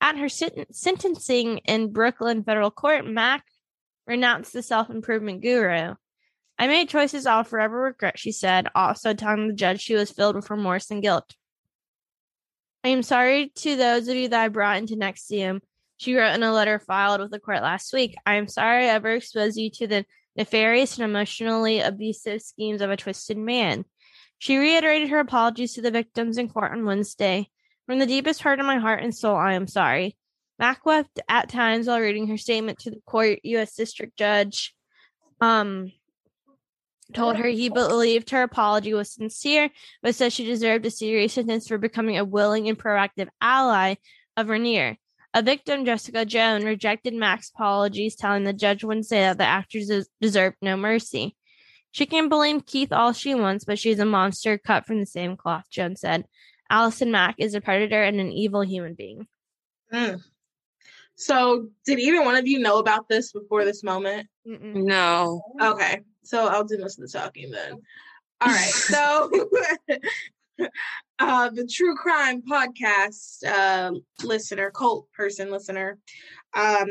At her sent- sentencing in Brooklyn Federal Court, Mack renounced the self-improvement guru. "I made choices I'll forever regret," she said, also telling the judge she was filled with remorse and guilt. "I am sorry to those of you that I brought into N X I V M," she wrote in a letter filed with the court last week. "I am sorry I ever exposed you to the nefarious and emotionally abusive schemes of a twisted man." She reiterated her apologies to the victims in court on Wednesday. "From the deepest heart of my heart and soul, I am sorry." Mack wept at times while reading her statement to the court. U S District Judge um, told her he believed her apology was sincere, but said she deserved a serious sentence for becoming a willing and proactive ally of Rainier. A victim, Jessica Joan, rejected Mack's apologies, telling the judge Wednesday that the actress deserved no mercy. "She can blame Keith all she wants, but she's a monster cut from the same cloth," Joan said. "Allison Mack is a predator and an evil human being." Mm. So, did either one of you know about this before this moment? Mm-mm. No. Okay. So I'll do most of the talking then. All right. So uh, the true crime podcast uh, listener, cult person listener, um,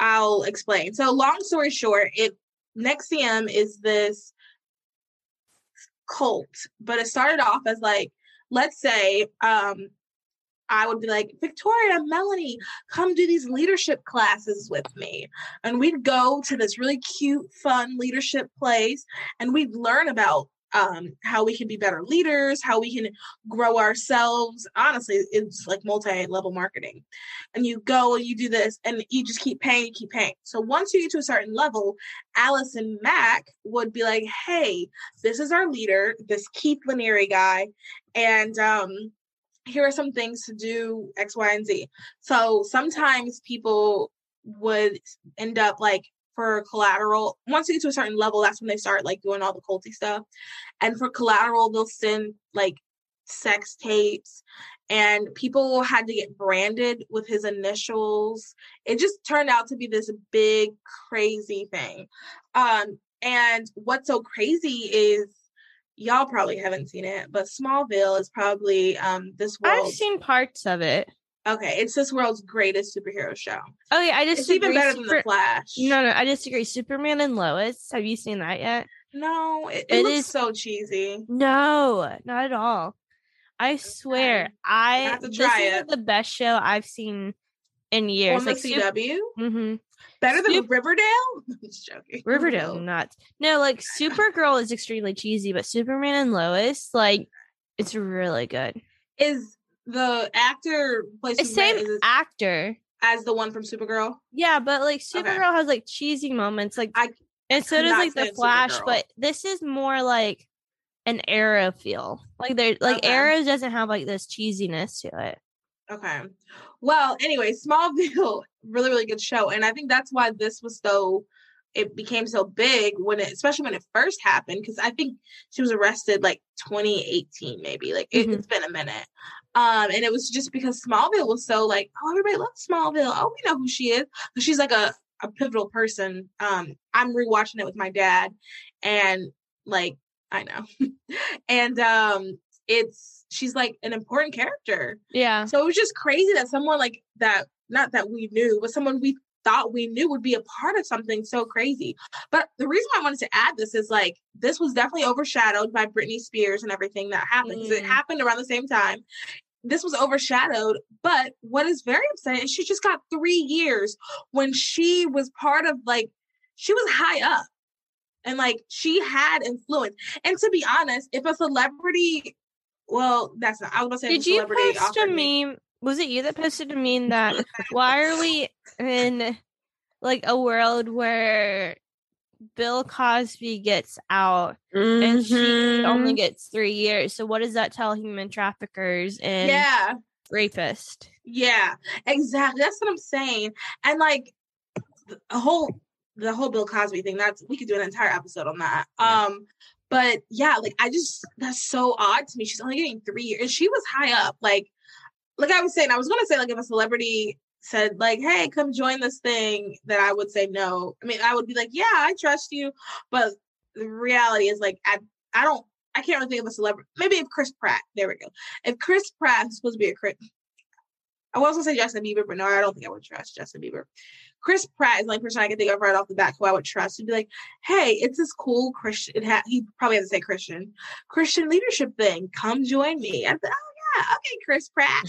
I'll explain. So long story short, it N X I V M is this cult, but it started off as like, let's say um, I would be like, Victoria, Melanie, come do these leadership classes with me. And we'd go to this really cute, fun leadership place, and we'd learn about um, how we can be better leaders, how we can grow ourselves. Honestly, it's like multi-level marketing. And you go and you do this, and you just keep paying, you keep paying. So once you get to a certain level, Allison Mack would be like, hey, this is our leader, this Keith Lanieri guy, and um, here are some things to do, X, Y, and Z. So sometimes people would end up like for collateral. Once you get to a certain level, that's when they start like doing all the culty stuff. And for collateral, they'll send like sex tapes, and people had to get branded with his initials. It just turned out to be this big, crazy thing. Um, and what's so crazy is, y'all probably haven't seen it, but Smallville is probably um, this world. I've seen parts of it. Okay, it's this world's greatest superhero show. Oh yeah, I disagree. It's even better Super- than The Flash. No, no, I disagree. Superman and Lois. Have you seen that yet? No, it, it, it looks is so cheesy. No, not at all. I swear, okay. I have to try this it. Is the best show I've seen in years. On the like, C W? Mm-hmm. Better Sup- than Riverdale? I'm just joking. Riverdale, not. No, like Supergirl is extremely cheesy, but Superman and Lois, like, it's really good. Is the actor plays the same is actor as the one from Supergirl? Yeah, but like Supergirl okay. has like cheesy moments, like I, and so does like The Flash, Supergirl. But this is more like an Arrow feel. Like they like okay. Arrow doesn't have like this cheesiness to it. Okay. Well, anyway, Smallville, really, really good show. And I think that's why this was so, it became so big when it, especially when it first happened, because I think she was arrested like twenty eighteen, maybe. Like it, mm-hmm. it's been a minute. Um, and it was just because Smallville was so like, oh, everybody loves Smallville. Oh, we know who she is. But she's like a, a pivotal person. Um, I'm rewatching it with my dad. And like, I know. and um, it's, she's like an important character. Yeah. So it was just crazy that someone like that, not that we knew, but someone we thought we knew would be a part of something so crazy. But the reason why I wanted to add this is like, this was definitely overshadowed by Britney Spears and everything that happened. Mm. It happened around the same time. This was overshadowed. But what is very upsetting is she just got three years when she was part of like, she was high up and like she had influence. And to be honest, if a celebrity Well, that's not. I was going to say. Did you post a meme? Me. Was it you that posted a meme that why are we in like a world where Bill Cosby gets out mm-hmm. and she only gets three years? So what does that tell human traffickers and yeah. rapists? Yeah, exactly. That's what I'm saying. And like the whole the whole Bill Cosby thing. That's we could do an entire episode on that. Yeah. Um. But yeah, like I just, that's so odd to me. She's only getting three years. And she was high up. Like, like I was saying, I was going to say like if a celebrity said like, hey, come join this thing, that I would say no. I mean, I would be like, yeah, I trust you. But the reality is like, I, I don't, I can't really think of a celebrity. Maybe if Chris Pratt, there we go. If Chris Pratt is supposed to be a Chris, I was going to say Justin Bieber, but no, I don't think I would trust Justin Bieber. Chris Pratt is the only person I can think of right off the bat who I would trust to be like, hey, it's this cool Christian, it ha- he probably has to say Christian, Christian leadership thing. Come join me. I said, oh yeah, okay, Chris Pratt.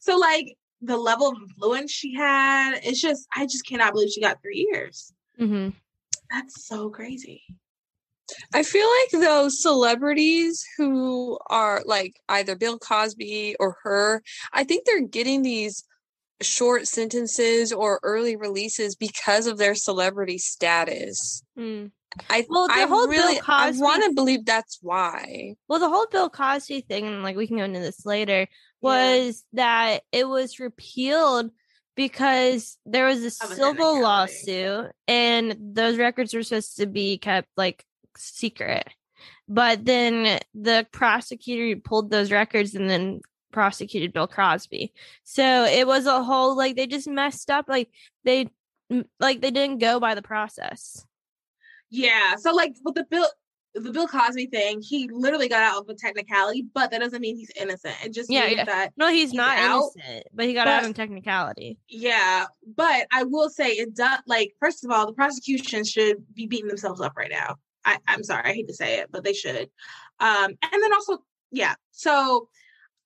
So like the level of influence she had, it's just, I just cannot believe she got three years. Mm-hmm. That's so crazy. I feel like those celebrities who are like either Bill Cosby or her, I think they're getting these short sentences or early releases because of their celebrity status. Mm. I, well, I really Cosby, I want to believe that's why. Well, the whole Bill Cosby thing, and like we can go into this later, was yeah. that it was repealed because there was a civil lawsuit and those records were supposed to be kept like secret. But then the prosecutor pulled those records and then prosecuted Bill Cosby. So it was a whole like they just messed up, like they like they didn't go by the process. Yeah. So like with the Bill the Bill Cosby thing, he literally got out of a technicality, but that doesn't mean he's innocent. It just yeah, means yeah. that no, he's, he's not out, innocent, but he got but, out of technicality. Yeah, but I will say it does. Like first of all, the prosecution should be beating themselves up right now. I, I'm sorry, I hate to say it, but they should. Um, and then also, yeah. So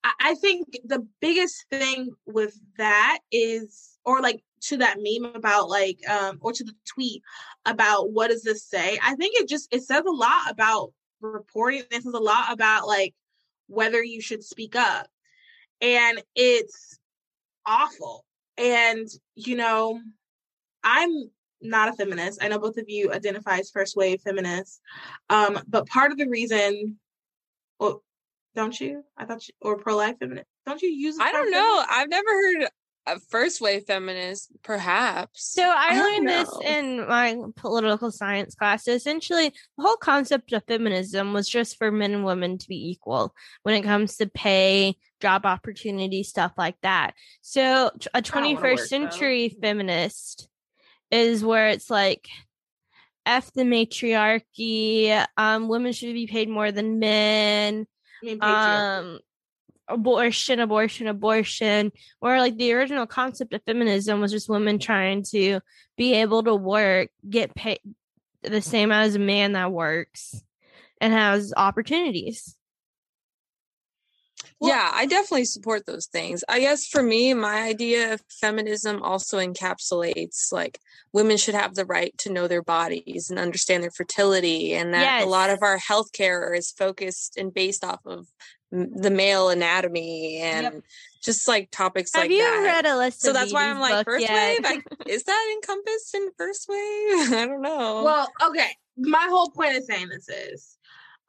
I, I think the biggest thing with that is, or like to that meme about like, um, or to the tweet about what does this say? I think it just, it says a lot about reporting. This is a lot about like whether you should speak up, and it's awful. And, you know, I'm not a feminist. I know both of you identify as first wave feminists. Um, but part of the reason, well, don't you? I thought you, or pro-life feminist. Don't you use? I don't know. Feminist? I've never heard a first wave feminist, perhaps. So I, I learned this in my political science class. So essentially, the whole concept of feminism was just for men and women to be equal when it comes to pay, job opportunity, stuff like that. So a twenty-first century though. feminist is where it's like, F the matriarchy, um, women should be paid more than men, I mean, um, abortion, abortion, abortion, where like the original concept of feminism was just women trying to be able to work, get paid the same as a man that works and has opportunities. Well, yeah, I definitely support those things. I guess for me, my idea of feminism also encapsulates like women should have the right to know their bodies and understand their fertility, and that yes. a lot of our healthcare is focused and based off of the male anatomy and yep. just like topics have like that. Have you read a list? So of that's why I'm like, first yet. wave? I, is that encompassed in first wave? I don't know. Well, okay. My whole point of saying this is,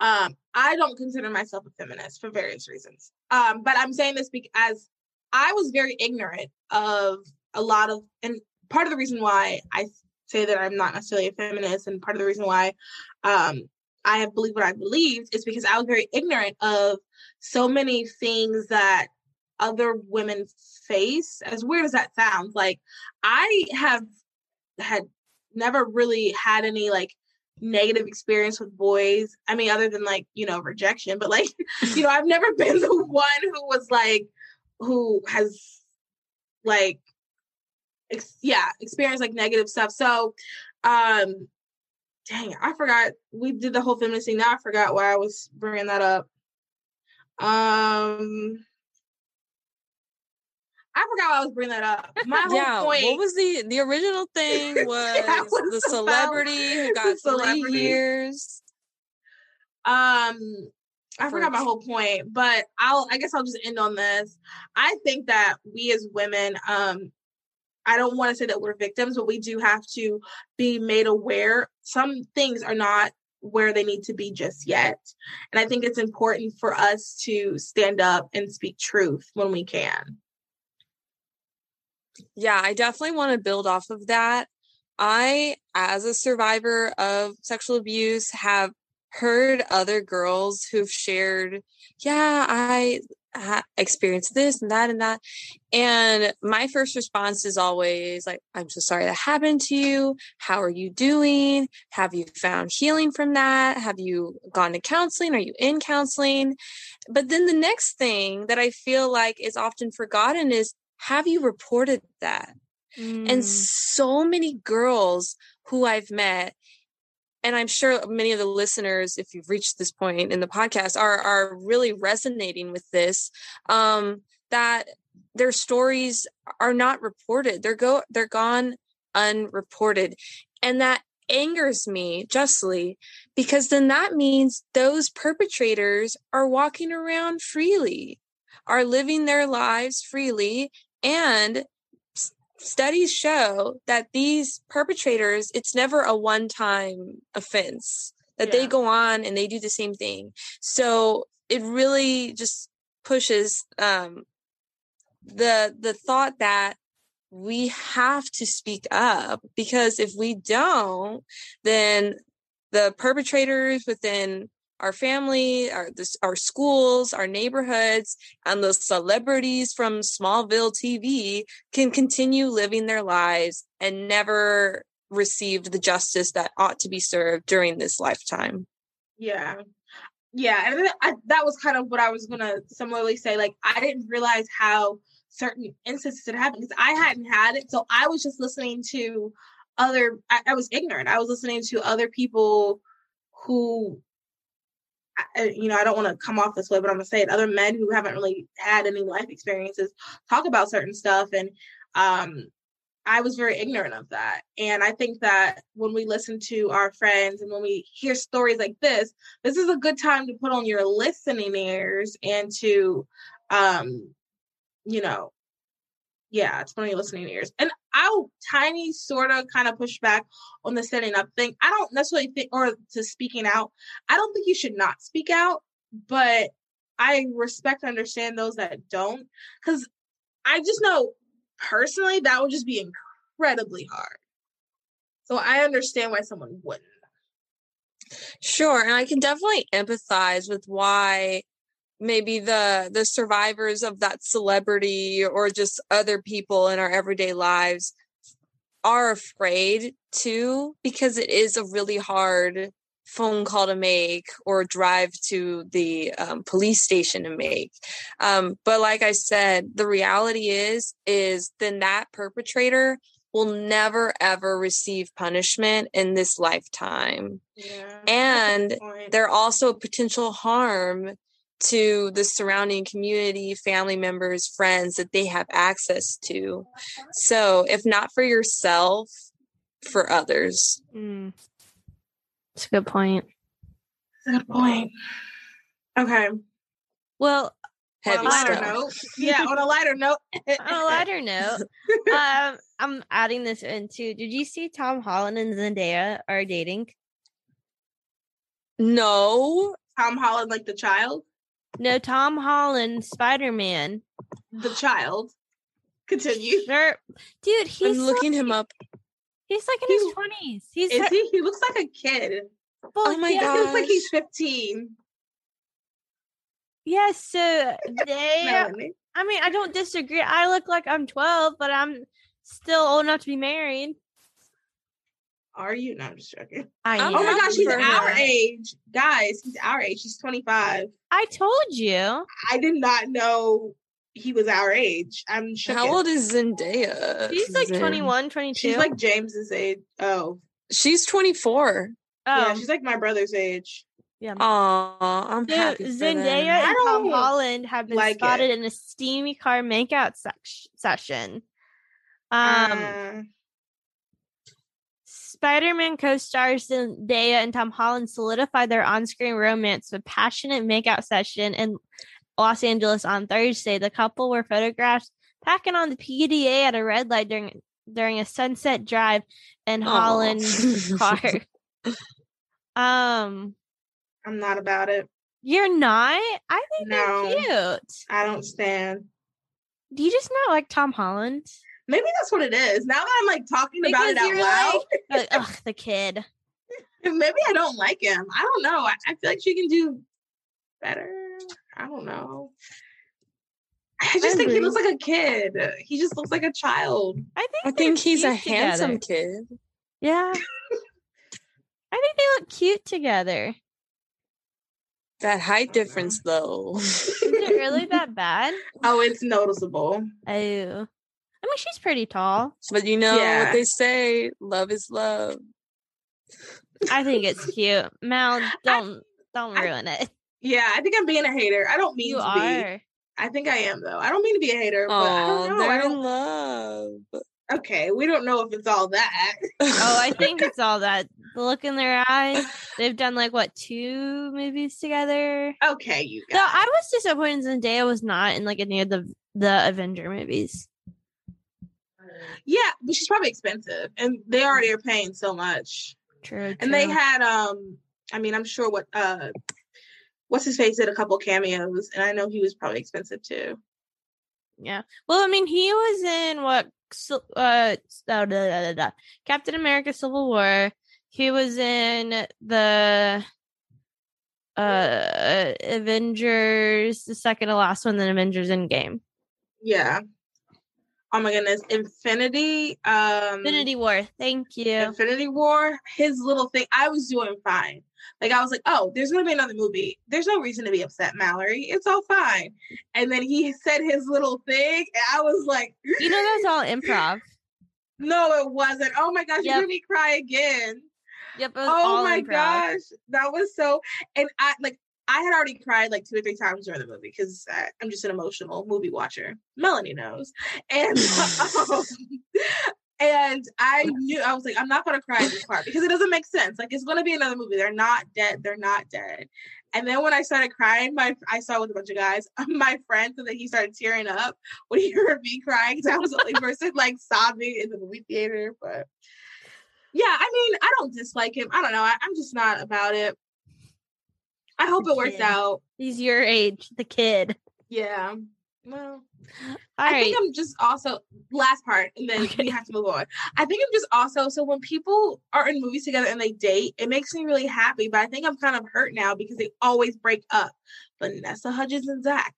um, I don't consider myself a feminist for various reasons. Um, but I'm saying this because I was very ignorant of a lot of, and part of the reason why I say that I'm not necessarily a feminist, and part of the reason why um, I have believed what I believed, is because I was very ignorant of so many things that other women face. As weird as that sounds, like I have had never really had any like negative experience with boys. I mean, other than like, you know, rejection, but like, you know, I've never been the one who was like, who has like, ex- yeah, experienced like negative stuff. So, um, dang, I forgot. We did the whole feminist thing. Now I forgot why I was bringing that up. Um, I forgot why I was bringing that up. My whole yeah, point. What was the the original thing was, yeah, was the celebrity who got three years. Um, I For forgot my whole point, but I'll. I guess I'll just end on this. I think that we as women, um, I don't want to say that we're victims, but we do have to be made aware. Some things are not where they need to be just yet, and I think it's important for us to stand up and speak truth when we can. Yeah, I definitely want to build off of that. I, as a survivor of sexual abuse, have heard other girls who've shared, yeah, I, I experienced this and that and that. And my first response is always like, I'm so sorry that happened to you. How are you doing? Have you found healing from that? Have you gone to counseling? Are you in counseling? But then the next thing that I feel like is often forgotten is, have you reported that? Mm. And so many girls who I've met, and I'm sure many of the listeners, if you've reached this point in the podcast, are are really resonating with this, um, that their stories are not reported. They're go they're gone unreported. And that angers me justly, because then that means those perpetrators are walking around freely, are living their lives freely. And studies show that these perpetrators, it's never a one-time offense, that yeah. they go on and they do the same thing. So it really just pushes um, the the thought that we have to speak up, because if we don't, then the perpetrators within our family, our this, our schools, our neighborhoods, and the celebrities from Smallville T V can continue living their lives and never received the justice that ought to be served during this lifetime. Yeah. Yeah. And I, that was kind of what I was going to similarly say. Like, I didn't realize how certain instances had happened, because I hadn't had it. So I was just listening to other, I, I was ignorant. I was listening to other people who, I, you know, I don't want to come off this way, but I'm going to say it. Other men who haven't really had any life experiences talk about certain stuff. And um, I was very ignorant of that. And I think that when we listen to our friends and when we hear stories like this, this is a good time to put on your listening ears and to, um, you know, yeah, it's put on your listening ears. And I'll tiny sort of kind of push back on the setting up thing. I don't necessarily think, or to speaking out, I don't think you should not speak out, but I respect and understand those that don't. Because I just know personally, that would just be incredibly hard. So I understand why someone wouldn't. Sure. And I can definitely empathize with why maybe the the survivors of that celebrity or just other people in our everyday lives are afraid too, because it is a really hard phone call to make or drive to the um, police station to make. Um, but like I said, the reality is, is then that perpetrator will never, ever receive punishment in this lifetime. Yeah, and they're also a potential harm to the surrounding community, family members, friends that they have access to. So if not for yourself, for others. Mm. That's a good point. Good point. Okay. Well, heavy on a lighter note, yeah, on a lighter note. on a lighter note, um, I'm adding this in too. Did you see Tom Holland and Zendaya are dating? No. Tom Holland, like the child? No, Tom Holland, Spider-Man. The child. Continue. They're, dude, he's I'm looking so, him up. He's like in he, his twenties. He's is her, he? He looks like a kid. Well, oh my yeah, gosh. He looks like he's fifteen. Yes, yeah, so they, I mean, I don't disagree. I look like I'm twelve, but I'm still old enough to be married. Are you? No, I'm just joking. I oh my gosh, he's our age. Guys, he's our age. He's twenty-five. I told you. I did not know he was our age. I'm shook. How old is Zendaya? She's like Zen. twenty-one, twenty-two. She's like James's age. Oh. She's twenty-four. Oh. Yeah, she's like my brother's age. Yeah. Aww, I'm so happy for Zendaya them. And Tom Holland have been like spotted it. in a steamy car makeout se- session. Um, uh, Spider-Man co-stars Zendaya and Tom Holland solidified their on-screen romance with a passionate makeout session in Los Angeles on Thursday. The couple were photographed packing on the P D A at a red light during during a sunset drive in Holland's car. Um. I'm not about it. You're not? I think no, they're cute. I don't stand. Do you just not like Tom Holland? Maybe that's what it is. Now that I'm like talking because about it out loud. Like, ugh, the kid. Maybe I don't like him. I don't know. I, I feel like she can do better. I don't know. I just I think he looks like a kid. He just looks like a child. I think, I think he's a together. handsome kid. Yeah. I think they look cute together. That height difference, though. Is it really that bad? Oh, it's noticeable. Oh. I mean, she's pretty tall. But you know yeah. what they say, love is love. I think it's cute. Mal, don't I, don't ruin I, it. Yeah, I think I'm being a hater. I don't mean you to are. be. I think I am, though. I don't mean to be a hater. Oh, but I don't know. They're I don't... in love. Okay, we don't know if it's all that. Oh, I think it's all that. The look in their eyes. They've done like what two movies together. Okay, you guys. No, I was disappointed Zendaya was not in like any of the the Avenger movies. Yeah, but she's probably expensive, and they already are paying so much. True, true. And they had um, I mean, I'm sure what uh, what's his face did a couple cameos, and I know he was probably expensive too. Yeah. Well, I mean, he was in what. So, uh, oh, da, da, da, da. Captain America Civil War. He was in the uh Avengers, the second to last one, then Avengers Endgame. Yeah. Oh my goodness. Infinity um Infinity War. Thank you. Infinity War. His little thing. I was doing fine. Like I was like, oh, there's gonna be another movie. There's no reason to be upset, Mallory. It's all fine. And then he said his little thing, and I was like, you know, that's all improv. No, it wasn't. Oh my gosh, yep. You made me cry again. Yep. It was oh all my improv. Gosh, that was so. And I like, I had already cried like two or three times during the movie because I'm just an emotional movie watcher. Melanie knows, and. um, And I knew, I was like, I'm not going to cry at this part because it doesn't make sense. Like, it's going to be another movie. They're not dead. They're not dead. And then when I started crying, my I saw with a bunch of guys, my friend, so that he started tearing up when he heard me crying because I was the only person, like, sobbing in the movie theater. But, yeah, I mean, I don't dislike him. I don't know. I, I'm just not about it. I hope the it works kid. out. He's your age, the kid. Yeah. Well, all I right. think I'm just also last part, and then okay. we have to move on. I think I'm just also so when people are in movies together and they date, it makes me really happy. But I think I'm kind of hurt now because they always break up. Vanessa Hudgens and Zach,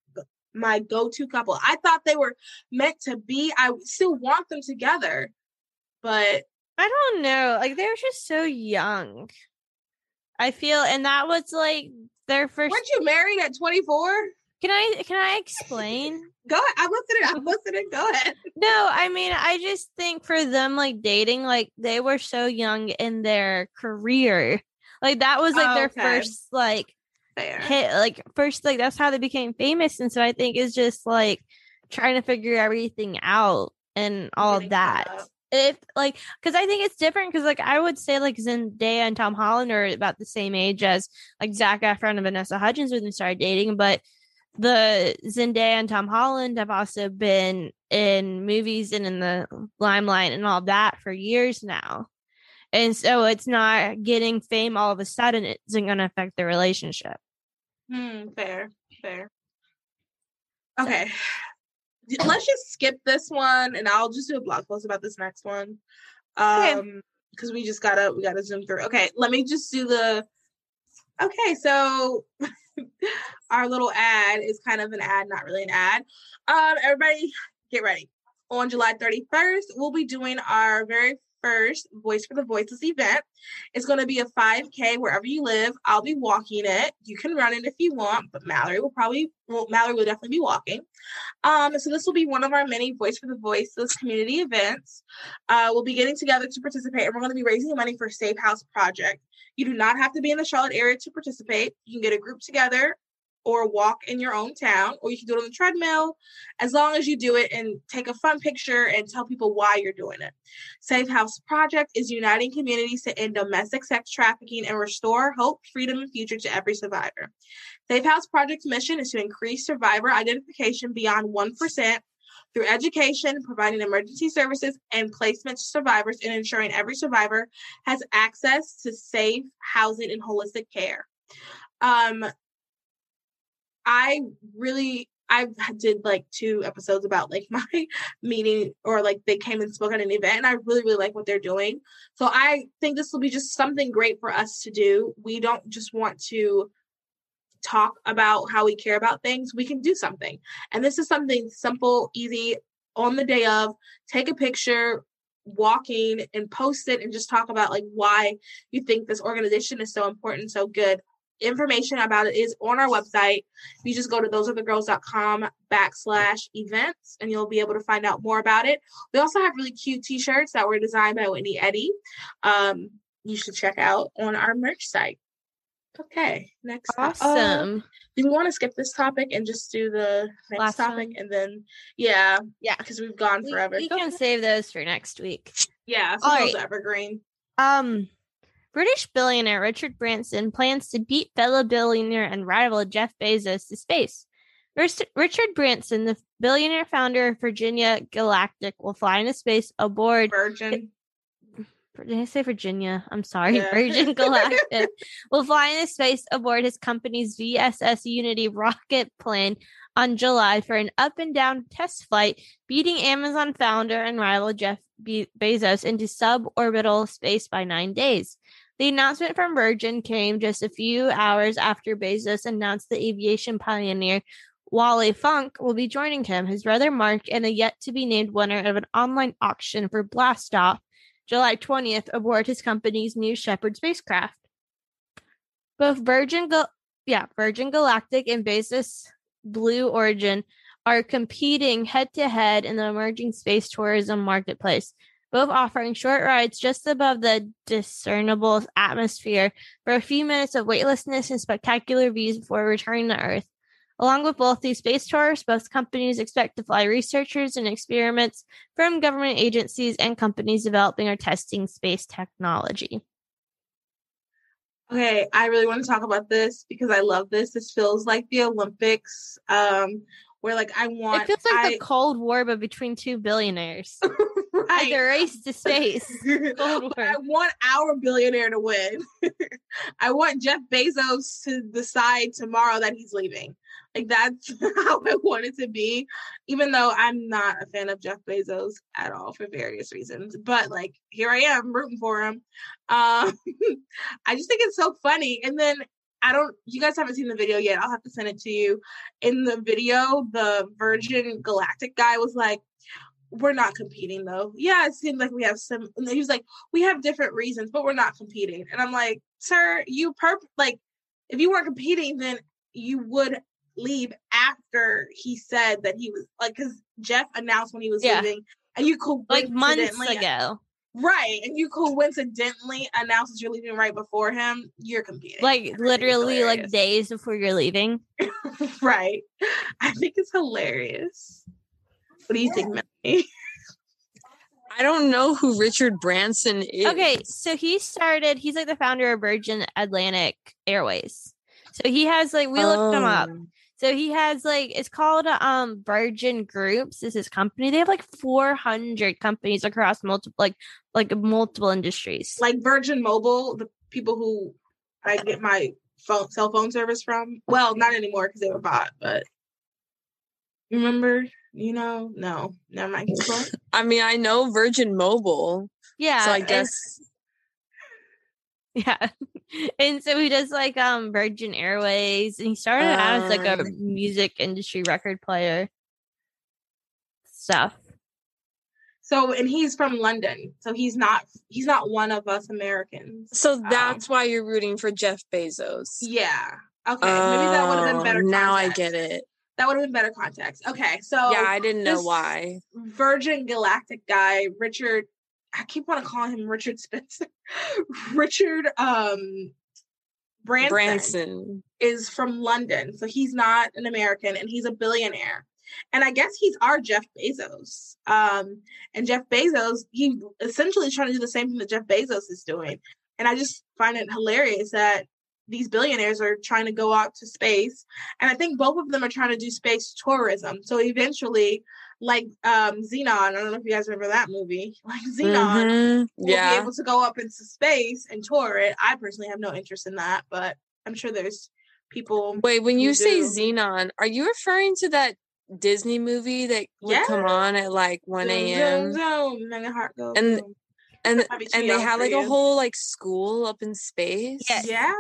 my go-to couple. I thought they were meant to be. I still want them together, but I don't know. Like they were just so young. I feel, and that was like their first. Weren't you married at twenty-four? Can I can I explain? Go ahead. I'm listening. I'm listening. Go ahead. No, I mean, I just think for them, like dating, like they were so young in their career, like that was like oh, their okay. first like Fair. hit, like first like that's how they became famous. And so I think it's just like trying to figure everything out and all of that. Up. If like, because I think it's different. Because like I would say like Zendaya and Tom Holland are about the same age as like Zac Efron and Vanessa Hudgens when they started dating, but. The Zendaya and Tom Holland have also been in movies and in the limelight and all that for years now. And so it's not getting fame all of a sudden. It isn't going to affect their relationship. Hmm, fair, fair. Okay. So. Let's just skip this one and I'll just do a blog post about this next one. Um, because okay. we just gotta, we gotta zoom through. Okay. Let me just do the, okay. So our little ad is kind of an ad, not really an ad. Um, everybody get ready. On July thirty-first, we'll be doing our very first Voice for the Voiceless event. It's going to be a five K wherever you live. I'll be walking it. You can run it if you want, but Mallory will probably, well, Mallory will definitely be walking. Um, so this will be one of our many Voice for the Voiceless community events. Uh, we'll be getting together to participate, and we're going to be raising money for Safe House Project. You do not have to be in the Charlotte area to participate. You can get a group together or walk in your own town, or you can do it on the treadmill, as long as you do it and take a fun picture and tell people why you're doing it. Safe House Project is uniting communities to end domestic sex trafficking and restore hope, freedom, and future to every survivor. Safe House Project's mission is to increase survivor identification beyond one percent through education, providing emergency services, and placement to survivors, and ensuring every survivor has access to safe housing and holistic care. Um, I really, I did like two episodes about like my meeting or like they came and spoke at an event, and I really, really like what they're doing. So I think this will be just something great for us to do. We don't just want to talk about how we care about things. We can do something. And this is something simple, easy, on the day of, take a picture, walking, and post it, and just talk about like why you think this organization is so important, so good. Information about it is on our website. You just go to those are the girls dot com backslash events, and you'll be able to find out more about it. We also have really cute t-shirts that were designed by Whitney Eddy. Um, you should check out on our merch site. Okay, next. Awesome. Oh, do we want to skip this topic and just do the next Last topic one. And then, yeah, yeah, because we've gone we, forever. We go can ahead. Save those for next week. Yeah, so those right. evergreen. Um. British billionaire Richard Branson plans to beat fellow billionaire and rival Jeff Bezos to space. Richard Branson, the billionaire founder of Virgin Galactic, will fly into space aboard... Virgin. Did I say Virginia? I'm sorry. Yeah. Virgin Galactic will fly into space aboard his company's V S S Unity rocket plane on July for an up and down test flight, beating Amazon founder and rival Jeff Be- Bezos into suborbital space by nine days. The announcement from Virgin came just a few hours after Bezos announced the aviation pioneer Wally Funk will be joining him, his brother Mark, and a yet-to-be-named winner of an online auction for Blastoff, July twentieth, aboard his company's New Shepard spacecraft. Both Virgin, Gal- yeah, Virgin Galactic and Bezos Blue Origin are competing head-to-head in the emerging space tourism marketplace, both offering short rides just above the discernible atmosphere for a few minutes of weightlessness and spectacular views before returning to Earth. Along with both these space tours, both companies expect to fly researchers and experiments from government agencies and companies developing or testing space technology. Okay, I really want to talk about this because I love this. This feels like the Olympics, um, where like I want. It feels like I, the Cold War, but between two billionaires. Right, like the race to space. Cold War. I want our billionaire to win. I want Jeff Bezos to decide tomorrow that he's leaving. Like, that's how I want it to be, even though I'm not a fan of Jeff Bezos at all for various reasons. But, like, here I am rooting for him. Um, I just think it's so funny. And then I don't, you guys haven't seen the video yet. I'll have to send it to you. In the video, the Virgin Galactic guy was like, we're not competing though. Yeah, it seems like we have some, and he was like, we have different reasons, but we're not competing. And I'm like, sir, you perp, like, if you weren't competing, then you would leave after he said that he was, like, because Jeff announced when he was yeah. leaving, and you could, like, months ago. Right. And you coincidentally announce that you're leaving right before him, you're competing. Like, literally, like, days before you're leaving. Right. I think it's hilarious. What do you think, Melanie? I don't know who Richard Branson is. Okay, so he started, he's, like, the founder of Virgin Atlantic Airways. So he has, like, we looked oh. him up. So he has, like, it's called um Virgin Groups is his company. They have, like, four hundred companies across multiple, like, like multiple industries. Like Virgin Mobile, the people who I get my phone, cell phone service from. Well, not anymore because they were bought, but remember, you know, no, never mind. I mean, I know Virgin Mobile. Yeah. So I guess. Yeah. And so he does, like, um Virgin Airways, and he started um, out as, like, a music industry record player stuff. So, and he's from London, so he's not he's not one of us Americans. So that's um, why you're rooting for Jeff Bezos. Yeah. Okay. Uh, Maybe that would have been better. Now context. I get it. That would have been better context. Okay. So yeah, I didn't know why. Virgin Galactic guy, Richard. I keep want to call him Richard Spencer. Richard um, Branson, Branson is from London. So he's not an American, and he's a billionaire. And I guess he's our Jeff Bezos. Um, and Jeff Bezos, he essentially is trying to do the same thing that Jeff Bezos is doing. And I just find it hilarious that these billionaires are trying to go out to space. And I think both of them are trying to do space tourism. So eventually, like um, Xenon, I don't know if you guys remember that movie, like Xenon mm-hmm. will yeah. be able to go up into space and tour it. I personally have no interest in that, but I'm sure there's people. Wait, when you do. say Xenon, are you referring to that Disney movie that would yeah. come on at like one a.m.? And and and they had like you. a whole like school up in space? Yes. Yeah.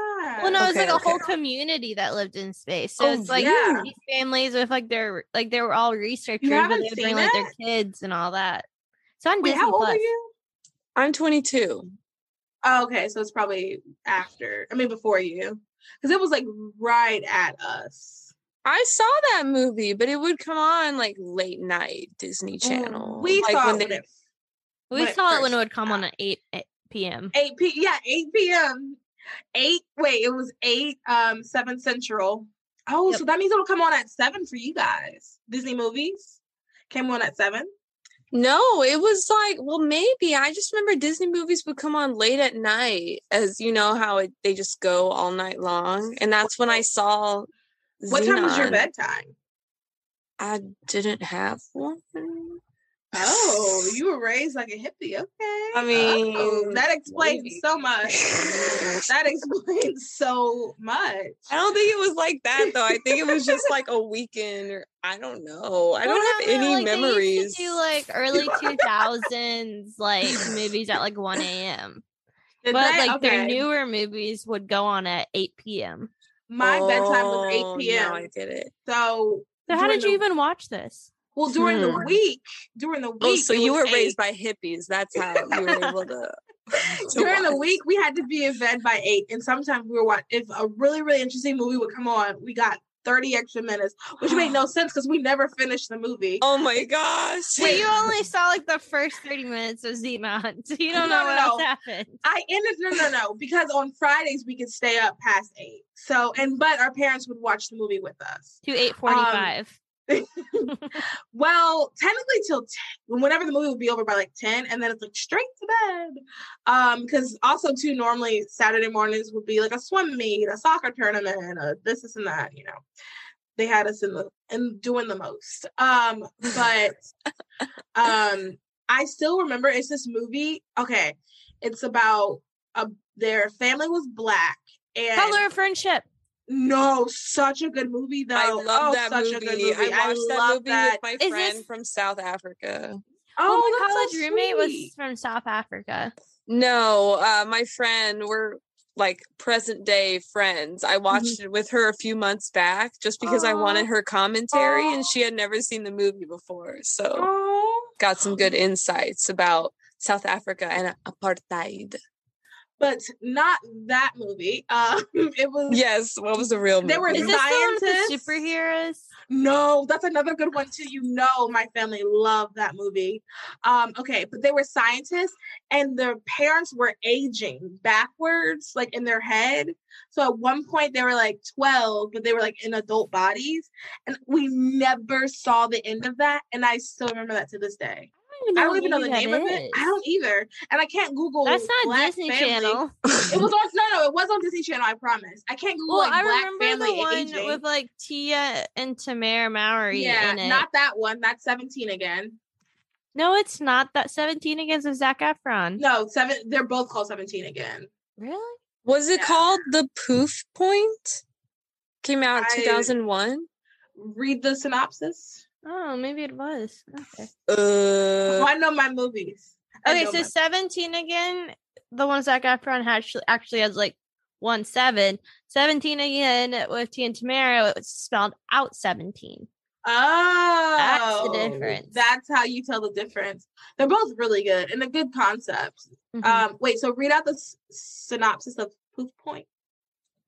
Well, no, okay, it's like a okay. whole community that lived in space. So oh, it's like yeah. these families with like their like they were all researchers, but they bring like their kids and all that. So I'm Wait, Disney how old Plus. Are you? I'm twenty-two. Oh, okay, so it's probably after. I mean, before you, because it was like right at us. I saw that movie, but it would come on like late night Disney Channel. Ooh, we like, saw when they, it. We when saw it, it when it would come out. On at eight p.m. eight p. Yeah, eight p.m. Eight. Wait, it was eight. Um, seven Central. Oh, yep. So that means it'll come on at seven for you guys. Disney movies came on at seven. No, it was like well, maybe I just remember Disney movies would come on late at night, as you know how it, they just go all night long, and that's when I saw. What Xenon. Time was your bedtime? I didn't have one. Oh, you were raised like a hippie. Okay. I mean, oh, that explains maybe. so much. That explains so much. I don't think it was like that, though. I think it was just like a weekend or I don't know. I don't well, have I mean, any like, memories. They used to do like early two thousands like movies at like one a.m. But they? like okay. their newer movies would go on at eight p.m. My oh, bedtime was eight p.m. No, I get it. So, so how did the- you even watch this? Well, during hmm. the week, during the week. Oh, so you were eight. Raised by hippies. That's how you were able to. to during watch. The week, we had to be in bed by eight, and sometimes we were watching. If a really, really interesting movie would come on, we got thirty extra minutes, which made no sense because we never finished the movie. Oh my gosh! Wait, you only saw like the first thirty minutes of Xenon, so you don't no, know what no. else happened. I ended no, no, no, because on Fridays we could stay up past eight. So and but our parents would watch the movie with us to eight forty-five. Um, well, technically till ten, whenever the movie would be over by like ten, and then it's like straight to bed. Um, because also too normally Saturday mornings would be like a swim meet, a soccer tournament, a this, this, and that. You know, they had us in the and doing the most. Um, but um, I still remember it's this movie. Okay, it's about a their family was black and Color of Friendship. No, such a good movie though. I love oh, that such movie. A good movie. I watched I that movie that. with my Is friend this... from South Africa. Oh, well, my college so roommate was from South Africa. No, uh, my friend, we're like present day friends. I watched mm-hmm. it with her a few months back just because Aww. I wanted her commentary Aww. and she had never seen the movie before. So Aww. got some good insights about South Africa and apartheid. But not that movie. Um, it was yes. What was the real movie? There were Is scientists, this the superheroes. No, that's another good one too. You know, my family loved that movie. Um, okay, but they were scientists, and their parents were aging backwards, like in their head. So at one point they were like twelve, but they were like in adult bodies, and we never saw the end of that. And I still remember that to this day. I don't even know the name of it. I don't either. And I can't Google. That's not Black Disney Family. Channel. It was on no no, it was on Disney Channel, I promise. I can't Google well, like I Black remember Family the one aging. With like Tia and Tamara Mowry yeah, in it. Not that one. That's seventeen Again. No, it's not that. seventeen Again's with Zac Efron. No, seven they're both called seventeen Again. Really? Was it yeah. called The Poof Point? Came out in two thousand one. Read the synopsis. Oh, maybe it was. Okay. Uh, I know my movies. I okay, so seventeen Again, the one Zac Efron actually actually has like one seven. seventeen Again with Tia and Tamara, it's spelled out seventeen. Oh, that's the difference. That's how you tell the difference. They're both really good and a good concept. Mm-hmm. Um, wait, so read out the s- synopsis of Poof Point.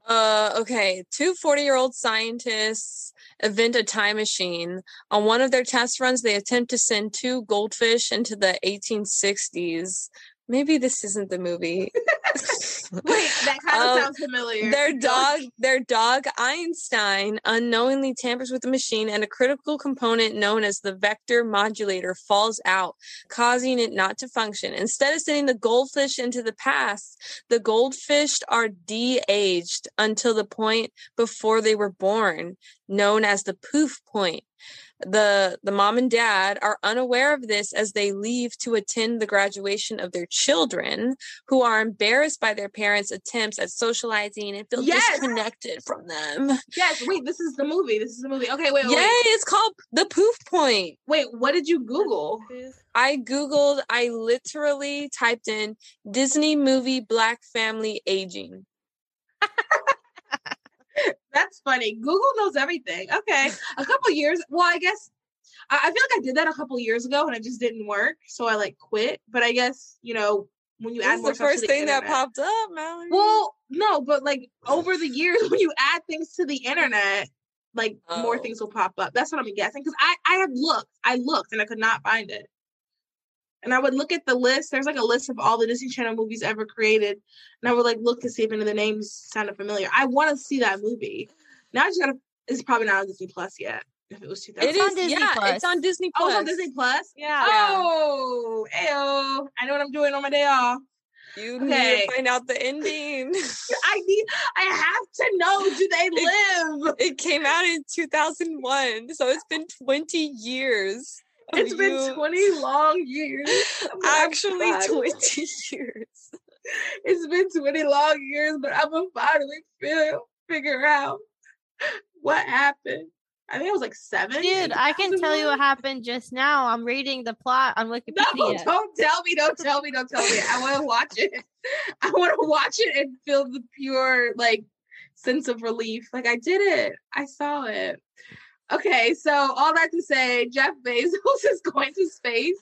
Uh, okay. Two forty-year-old scientists invent a time machine. On one of their test runs, they attempt to send two goldfish into the eighteen sixties. Maybe this isn't the movie. Wait, that kind of um, sounds familiar. Their dog, their dog Einstein unknowingly tampers with the machine, and a critical component known as the vector modulator falls out, causing it not to function. Instead of sending the goldfish into the past, the goldfish are de-aged until the point before they were born, known as the poof point. The the mom and dad are unaware of this as they leave to attend the graduation of their children, who are embarrassed by their parents' attempts at socializing and feel yes. disconnected from them. Yes, wait, this is the movie. This is the movie. Okay, wait, wait. Yeah, it's called The Poof Point. Wait, what did you Google? I Googled, I literally typed in Disney movie Black Family Aging. That's funny. Google knows everything. Okay. A couple years. Well, I guess I, I feel like I did that a couple years ago and it just didn't work. So I like quit. But I guess, you know, when you this add more the first to the thing internet, that popped up, Mallory. Well, no, but like over the years, when you add things to the internet, like oh. more things will pop up. That's what I'm guessing. Because I, I have looked. I looked and I could not find it. And I would look at the list. There's like a list of all the Disney Channel movies ever created. And I would like look to see if any of the names sounded familiar. I want to see that movie. Now I just gotta, it's probably not on Disney Plus yet. If it was two thousand. It is, Disney yeah, Plus. It's on Disney Plus. Oh, it's on Disney Plus? Yeah. Oh, ayo. I know what I'm doing on my day off. You okay. need to find out the ending. I need, I have to know, do they live? It, it came out in two thousand one, so it's been twenty years. It's been you. twenty long years. Oh Actually, God. twenty years. It's been twenty long years, but I'm gonna finally feel, figure out what happened. I think it was like seven. Dude, I can tell you what happened just now. I'm reading the plot on Wikipedia. No, don't tell me. Don't tell me. Don't tell me. I want to watch it. I want to watch it and feel the pure like sense of relief. Like I did it. I saw it. Okay, so all that to say, Jeff Bezos is going to space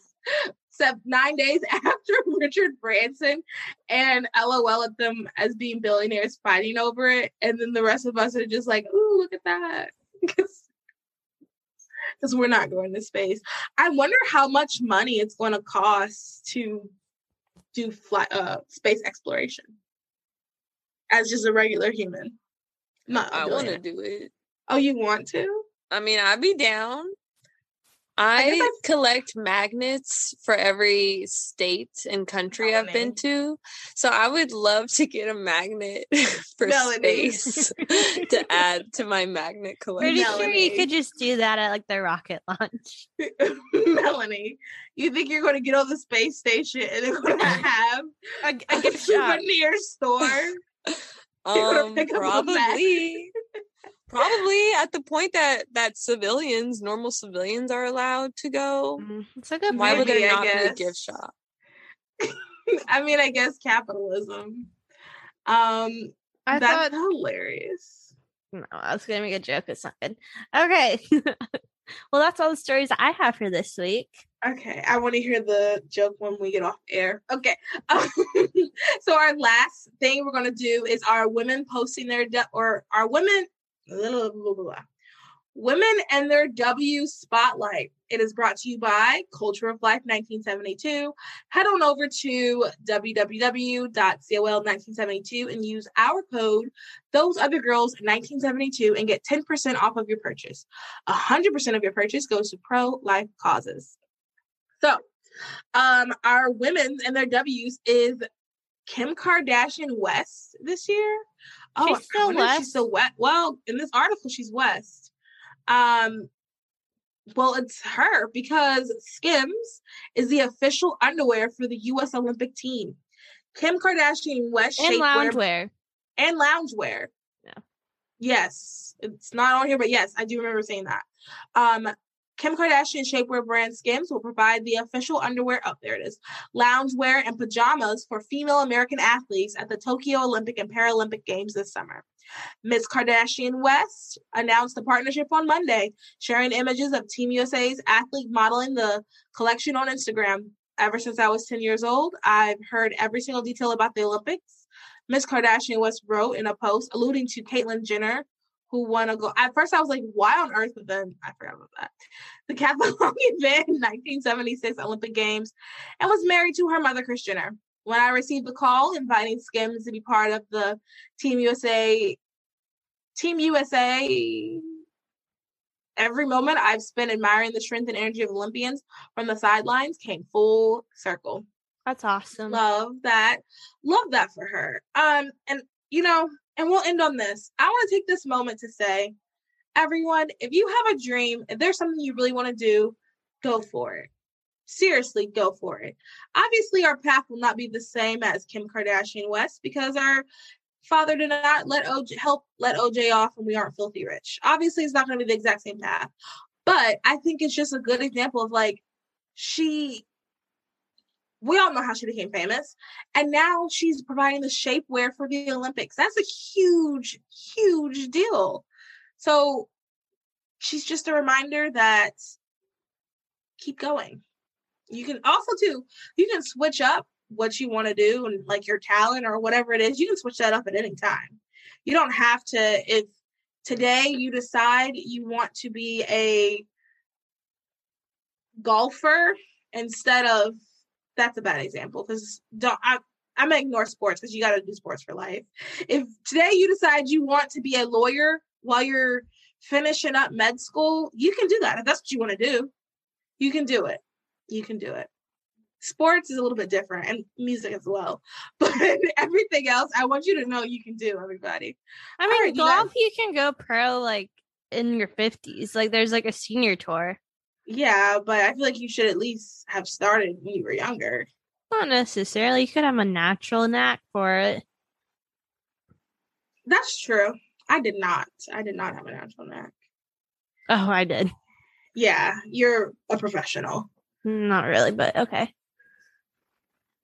except nine days after Richard Branson, and LOL at them as being billionaires fighting over it. And then the rest of us are just like, ooh, look at that. Because we're not going to space. I wonder how much money it's going to cost to do fly, uh, space exploration as just a regular human. Not I want to do it. Oh, you want to? I mean, I'd be down. I, I collect magnets for every state and country I've been to. So I would love to get a magnet for Melody. Space to add to my magnet collection. Pretty Melody. Sure you could just do that at like the rocket launch. Melanie, you think you're going to get on the space station and they're going to have a, a, a souvenir store? Um, probably, probably at the point that that civilians, normal civilians, are allowed to go. It's like a why would there not be a gift shop? I mean, I guess capitalism. Um, I that's thought, hilarious. No, I was gonna make a joke. It's not good. Okay. Well, that's all the stories I have for this week. Okay, I want to hear the joke when we get off air. Okay, um, so our last thing we're going to do is our women posting their du- or our women blah, blah, blah, blah. Women and their W spotlight. It is brought to you by Culture of Life nineteen seventy-two. Head on over to w w w dot c o l nineteen seventy-two and use our code Those Other Girls nineteen seventy-two and get ten percent off of your purchase. one hundred percent of your purchase goes to pro-life causes. So, um, our women's and their W's is Kim Kardashian West this year. Oh, she's still West. She's still West. Well, in this article, she's West. Um, well, it's her because Skims is the official underwear for the U S Olympic team. Kim Kardashian West and shapewear, loungewear and loungewear. Yeah. Yes, it's not on here, but yes, I do remember saying that. Um. Kim Kardashian shapewear brand Skims will provide the official underwear, oh, there it is, loungewear and pajamas for female American athletes at the Tokyo Olympic and Paralympic Games this summer. Miz Kardashian West announced the partnership on Monday, sharing images of Team U S A's athlete modeling the collection on Instagram. Ever since I was ten years old, I've heard every single detail about the Olympics. Miz Kardashian West wrote in a post alluding to Caitlyn Jenner, who won a gold. At first I was like, why on earth? But then I forgot about that. The Catalonia event in nineteen seventy-six Olympic Games and was married to her mother, Kris Jenner. When I received the call inviting Skims to be part of the Team U S A, Team U S A, every moment I've spent admiring the strength and energy of Olympians from the sidelines came full circle. That's awesome. Love that. Love that for her. Um, and you know, and we'll end on this. I want to take this moment to say, everyone, if you have a dream, if there's something you really want to do, go for it. Seriously, go for it. Obviously, our path will not be the same as Kim Kardashian West because our father did not let O J help let O J off and we aren't filthy rich. Obviously, it's not going to be the exact same path. But I think it's just a good example of like, she... we all know how she became famous. And now she's providing the shapewear for the Olympics. That's a huge, huge deal. So she's just a reminder that keep going. You can also too, you can switch up what you want to do and like your talent or whatever it is. You can switch that up at any time. You don't have to, if today you decide you want to be a golfer instead of, that's a bad example because don't I, I'm gonna ignore sports because you got to do sports for life. If today you decide you want to be a lawyer while you're finishing up med school, you can do that. If that's what you want to do, you can do it. You can do it. Sports is a little bit different and music as well, but everything else, I want you to know you can do, everybody. I mean, right, golf, you, guys- you can go pro like in your fifties. Like there's like a senior tour. Yeah, but I feel like you should at least have started when you were younger. Not necessarily. You could have a natural knack for it. That's true. I did not. I did not have a natural knack. Oh, I did. Yeah, you're a professional. Not really, but okay.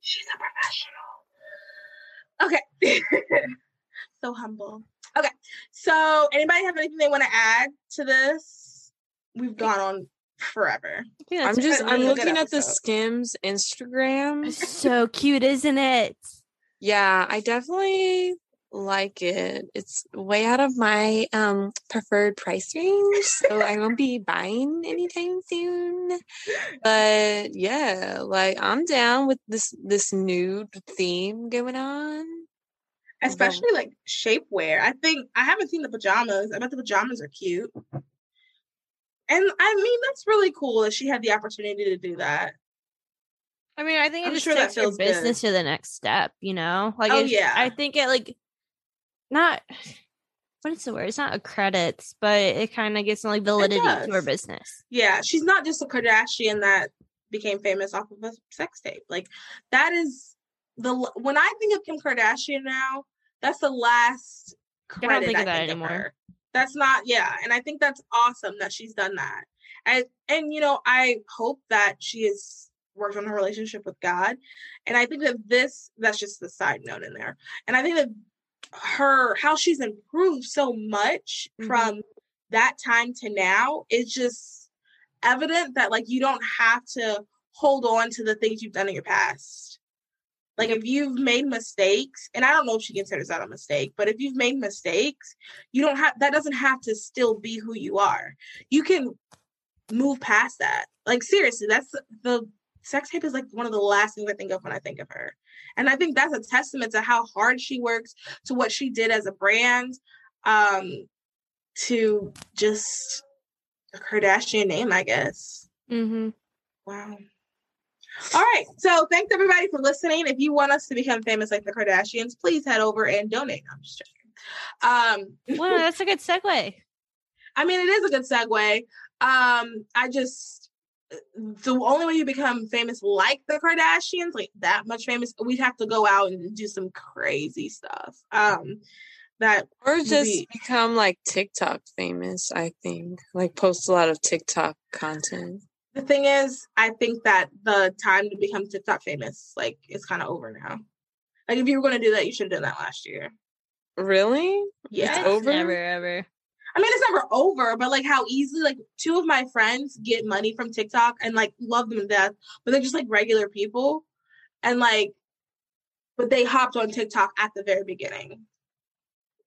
She's a professional. Okay. So humble. Okay. So anybody have anything they want to add to this? We've gone on forever. Yeah, I'm just I'm looking at the Skims Instagram. It's so cute, isn't it? Yeah, I definitely like it. It's way out of my um preferred price range, so I won't be buying anytime soon. But yeah, like I'm down with this this nude theme going on. Especially like shapewear. I think I haven't seen the pajamas. I bet the pajamas are cute. And I mean, that's really cool that she had the opportunity to do that. I mean, I think it I'm just sure takes your business good. to the next step, you know? Like, oh, yeah. I think it, like, not, what is the word? It's not a credits, but it kind of gets, like, validity to her business. Yeah, she's not just a Kardashian that became famous off of a sex tape. Like, that is the, when I think of Kim Kardashian now, that's the last credit I think, I think of, of her. That's not, yeah. And I think that's awesome that she's done that. And, and, you know, I hope that she has worked on her relationship with God. And I think that this, that's just the side note in there. And I think that her, how she's improved so much mm-hmm. from that time to now, it's just evident that, like, you don't have to hold on to the things you've done in your past. Like, if you've made mistakes, and I don't know if she considers that a mistake, but if you've made mistakes, you don't have, that doesn't have to still be who you are. You can move past that. Like, seriously, that's the sex tape is like one of the last things I think of when I think of her. And I think that's a testament to how hard she works, to what she did as a brand, um, to just the Kardashian name, I guess. Mm-hmm. Wow. All right. So thanks everybody for listening. If you want us to become famous like the Kardashians, please head over and donate. I'm just joking. Um, wow, that's a good segue. I mean, it is a good segue. Um, I just, the only way you become famous like the Kardashians, like that much famous, we'd have to go out and do some crazy stuff. Um, that or just be, become like TikTok famous, I think. Like post a lot of TikTok content. The thing is, I think that the time to become TikTok famous, like, it's kind of over now. Like, if you were going to do that, you should have done that last year. Really? Yeah. It's over? Never, ever. I mean, it's never over, but, like, how easily, like, two of my friends get money from TikTok and, like, love them to death, but they're just, like, regular people. And, like, but they hopped on TikTok at the very beginning.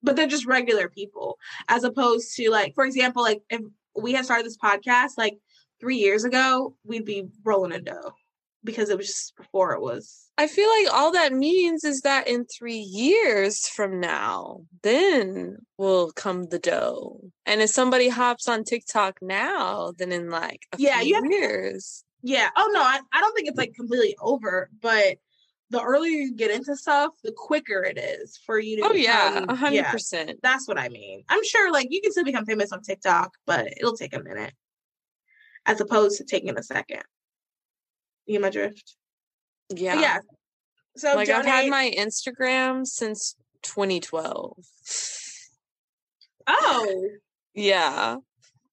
But they're just regular people. As opposed to, like, for example, like, if we had started this podcast, like, Three years ago, we'd be rolling in dough because it was just before it was. I feel like all that means is that in three years from now, then will come the dough. And if somebody hops on TikTok now, then in like a yeah, few you have years. To, yeah. Oh, no, I, I don't think it's like completely over, but the earlier you get into stuff, the quicker it is for you to. Oh, become, yeah. one hundred percent. Yeah, that's what I mean. I'm sure like you can still become famous on TikTok, but it'll take a minute. As opposed to taking a second. You get my drift? Yeah. But yeah. So like donate. I've had my Instagram since twenty twelve. Oh. Yeah.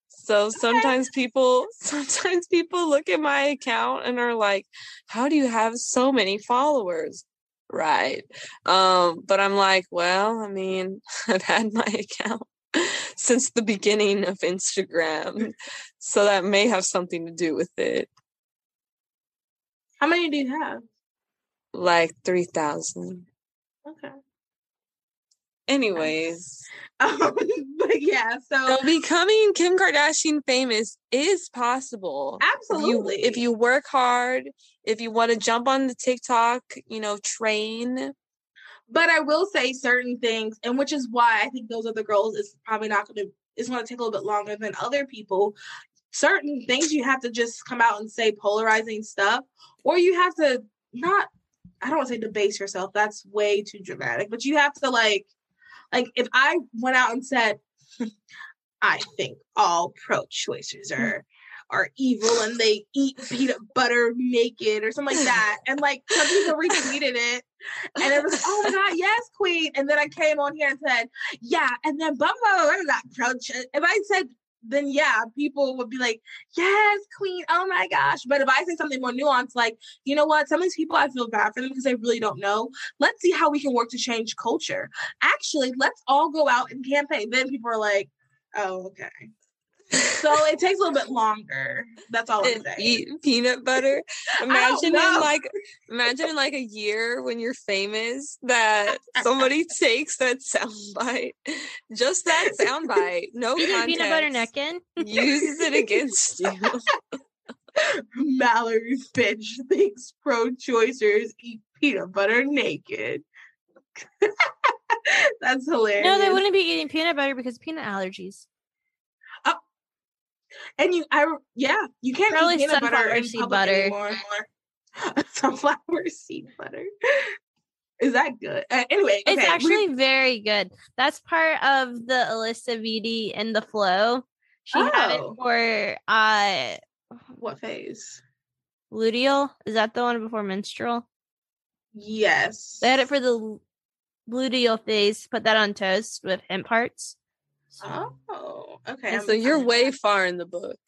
So okay. sometimes people, sometimes people look at my account and are like, how do you have so many followers? Right. Um, but I'm like, well, I mean, I've had my account since the beginning of Instagram. So that may have something to do with it. How many do you have? Like three thousand. Okay. Anyways. Um, but yeah, so. so. Becoming Kim Kardashian famous is possible. Absolutely. If you, if you work hard, if you want to jump on the TikTok, you know, train. But I will say certain things, and which is why I think those other girls is probably not going to, it's going to take a little bit longer than other people. Certain things you have to just come out and say polarizing stuff, or you have to not, I don't want to say debase yourself. That's way too dramatic, but you have to like, like if I went out and said, I think all pro-choicers are are evil and they eat peanut butter naked or something like that. And like some people retweeted it and it was, oh my God, yes, queen. And then I came on here and said, yeah. And then Bumbo, I'm not pro-ch-. If I said, then yeah, people would be like, yes, queen. Oh my gosh. But if I say something more nuanced, like, you know what? Some of these people, I feel bad for them because they really don't know. Let's see how we can work to change culture. Actually, let's all go out and campaign. Then people are like, oh, okay. So it takes a little bit longer. That's all I'm saying. Eat peanut butter. Imagine in like, imagine in like a year when you're famous that somebody takes that soundbite, just that soundbite, no you context, peanut butter necking, uses it against you. Mallory's bitch thinks pro-choicers eat peanut butter naked. That's hilarious. No, they wouldn't be eating peanut butter because of peanut allergies. And you, I yeah, you can't probably eat peanut butter and seed butter anymore. Sunflower seed butter is that good? Uh, anyway, okay. It's actually We're... very good. That's part of the Alyssa Beattie in the flow. She oh. had it for uh, what phase? Luteal, is that the one before menstrual? Yes, they had it for the gluteal phase, put that on toast with hemp hearts. So. Oh, okay. And so you're way far in the book.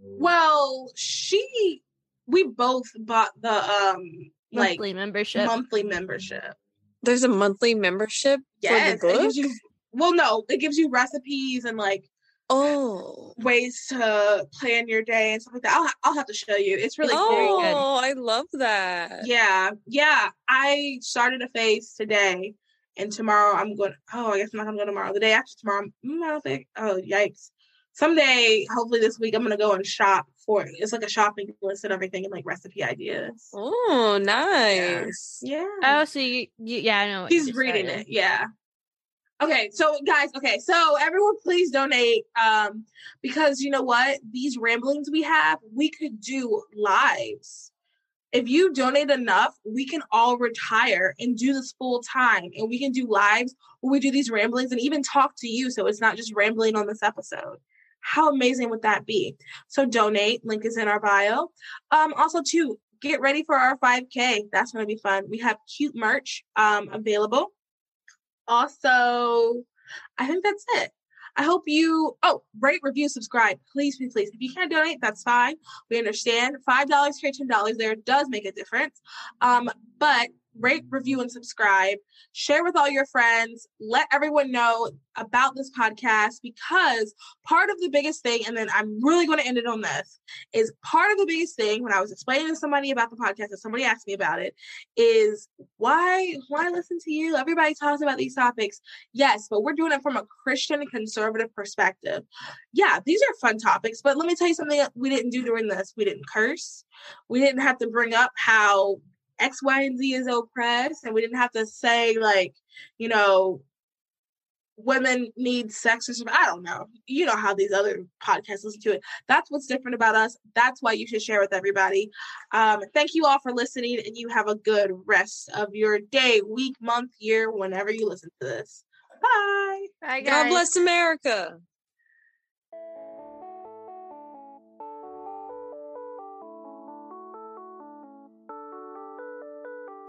Well, she, we both bought the um monthly like, membership. Monthly membership. There's a monthly membership yes, for the book? It gives you, well, no, it gives you recipes and like oh ways to plan your day and stuff like that. I'll, I'll have to show you. It's really oh, very good. Oh, I love that. Yeah, yeah. I started a phase today. And tomorrow I'm going, oh, I guess I'm not going to go tomorrow. The day after tomorrow, I'm, I don't think, oh, yikes. Someday, hopefully this week, I'm going to go and shop for, it's like a shopping list and everything and like recipe ideas. Oh, nice. Yeah. yeah. Oh, so you, you, yeah, I know. He's reading started. it. Yeah. Okay. So guys, okay. So everyone please donate um, because you know what? These ramblings we have, we could do lives. If you donate enough, we can all retire and do this full time. And we can do lives where we do these ramblings and even talk to you. So it's not just rambling on this episode. How amazing would that be? So donate. Link is in our bio. Um, also, too, get ready for our five K. That's going to be fun. We have cute merch um, available. Also, I think that's it. I hope you, oh, rate, review, subscribe. Please, please, please. If you can't donate, that's fine. We understand. five dollars here, ten dollars there does make a difference. Um, but rate, review, and subscribe. Share with all your friends. Let everyone know about this podcast because part of the biggest thing, and then I'm really going to end it on this, is part of the biggest thing when I was explaining to somebody about the podcast and somebody asked me about it is why, why listen to you? Everybody talks about these topics. Yes, but we're doing it from a Christian and conservative perspective. Yeah, these are fun topics, but let me tell you something that we didn't do during this. We didn't curse. We didn't have to bring up how X, Y, and Z is oppressed, and we didn't have to say, like, you know, women need sex or something. I don't know. You know how these other podcasts listen to it. That's what's different about us. That's why you should share with everybody. Um, thank you all for listening, and you have a good rest of your day, week, month, year, whenever you listen to this. Bye. Bye, guys. God bless America.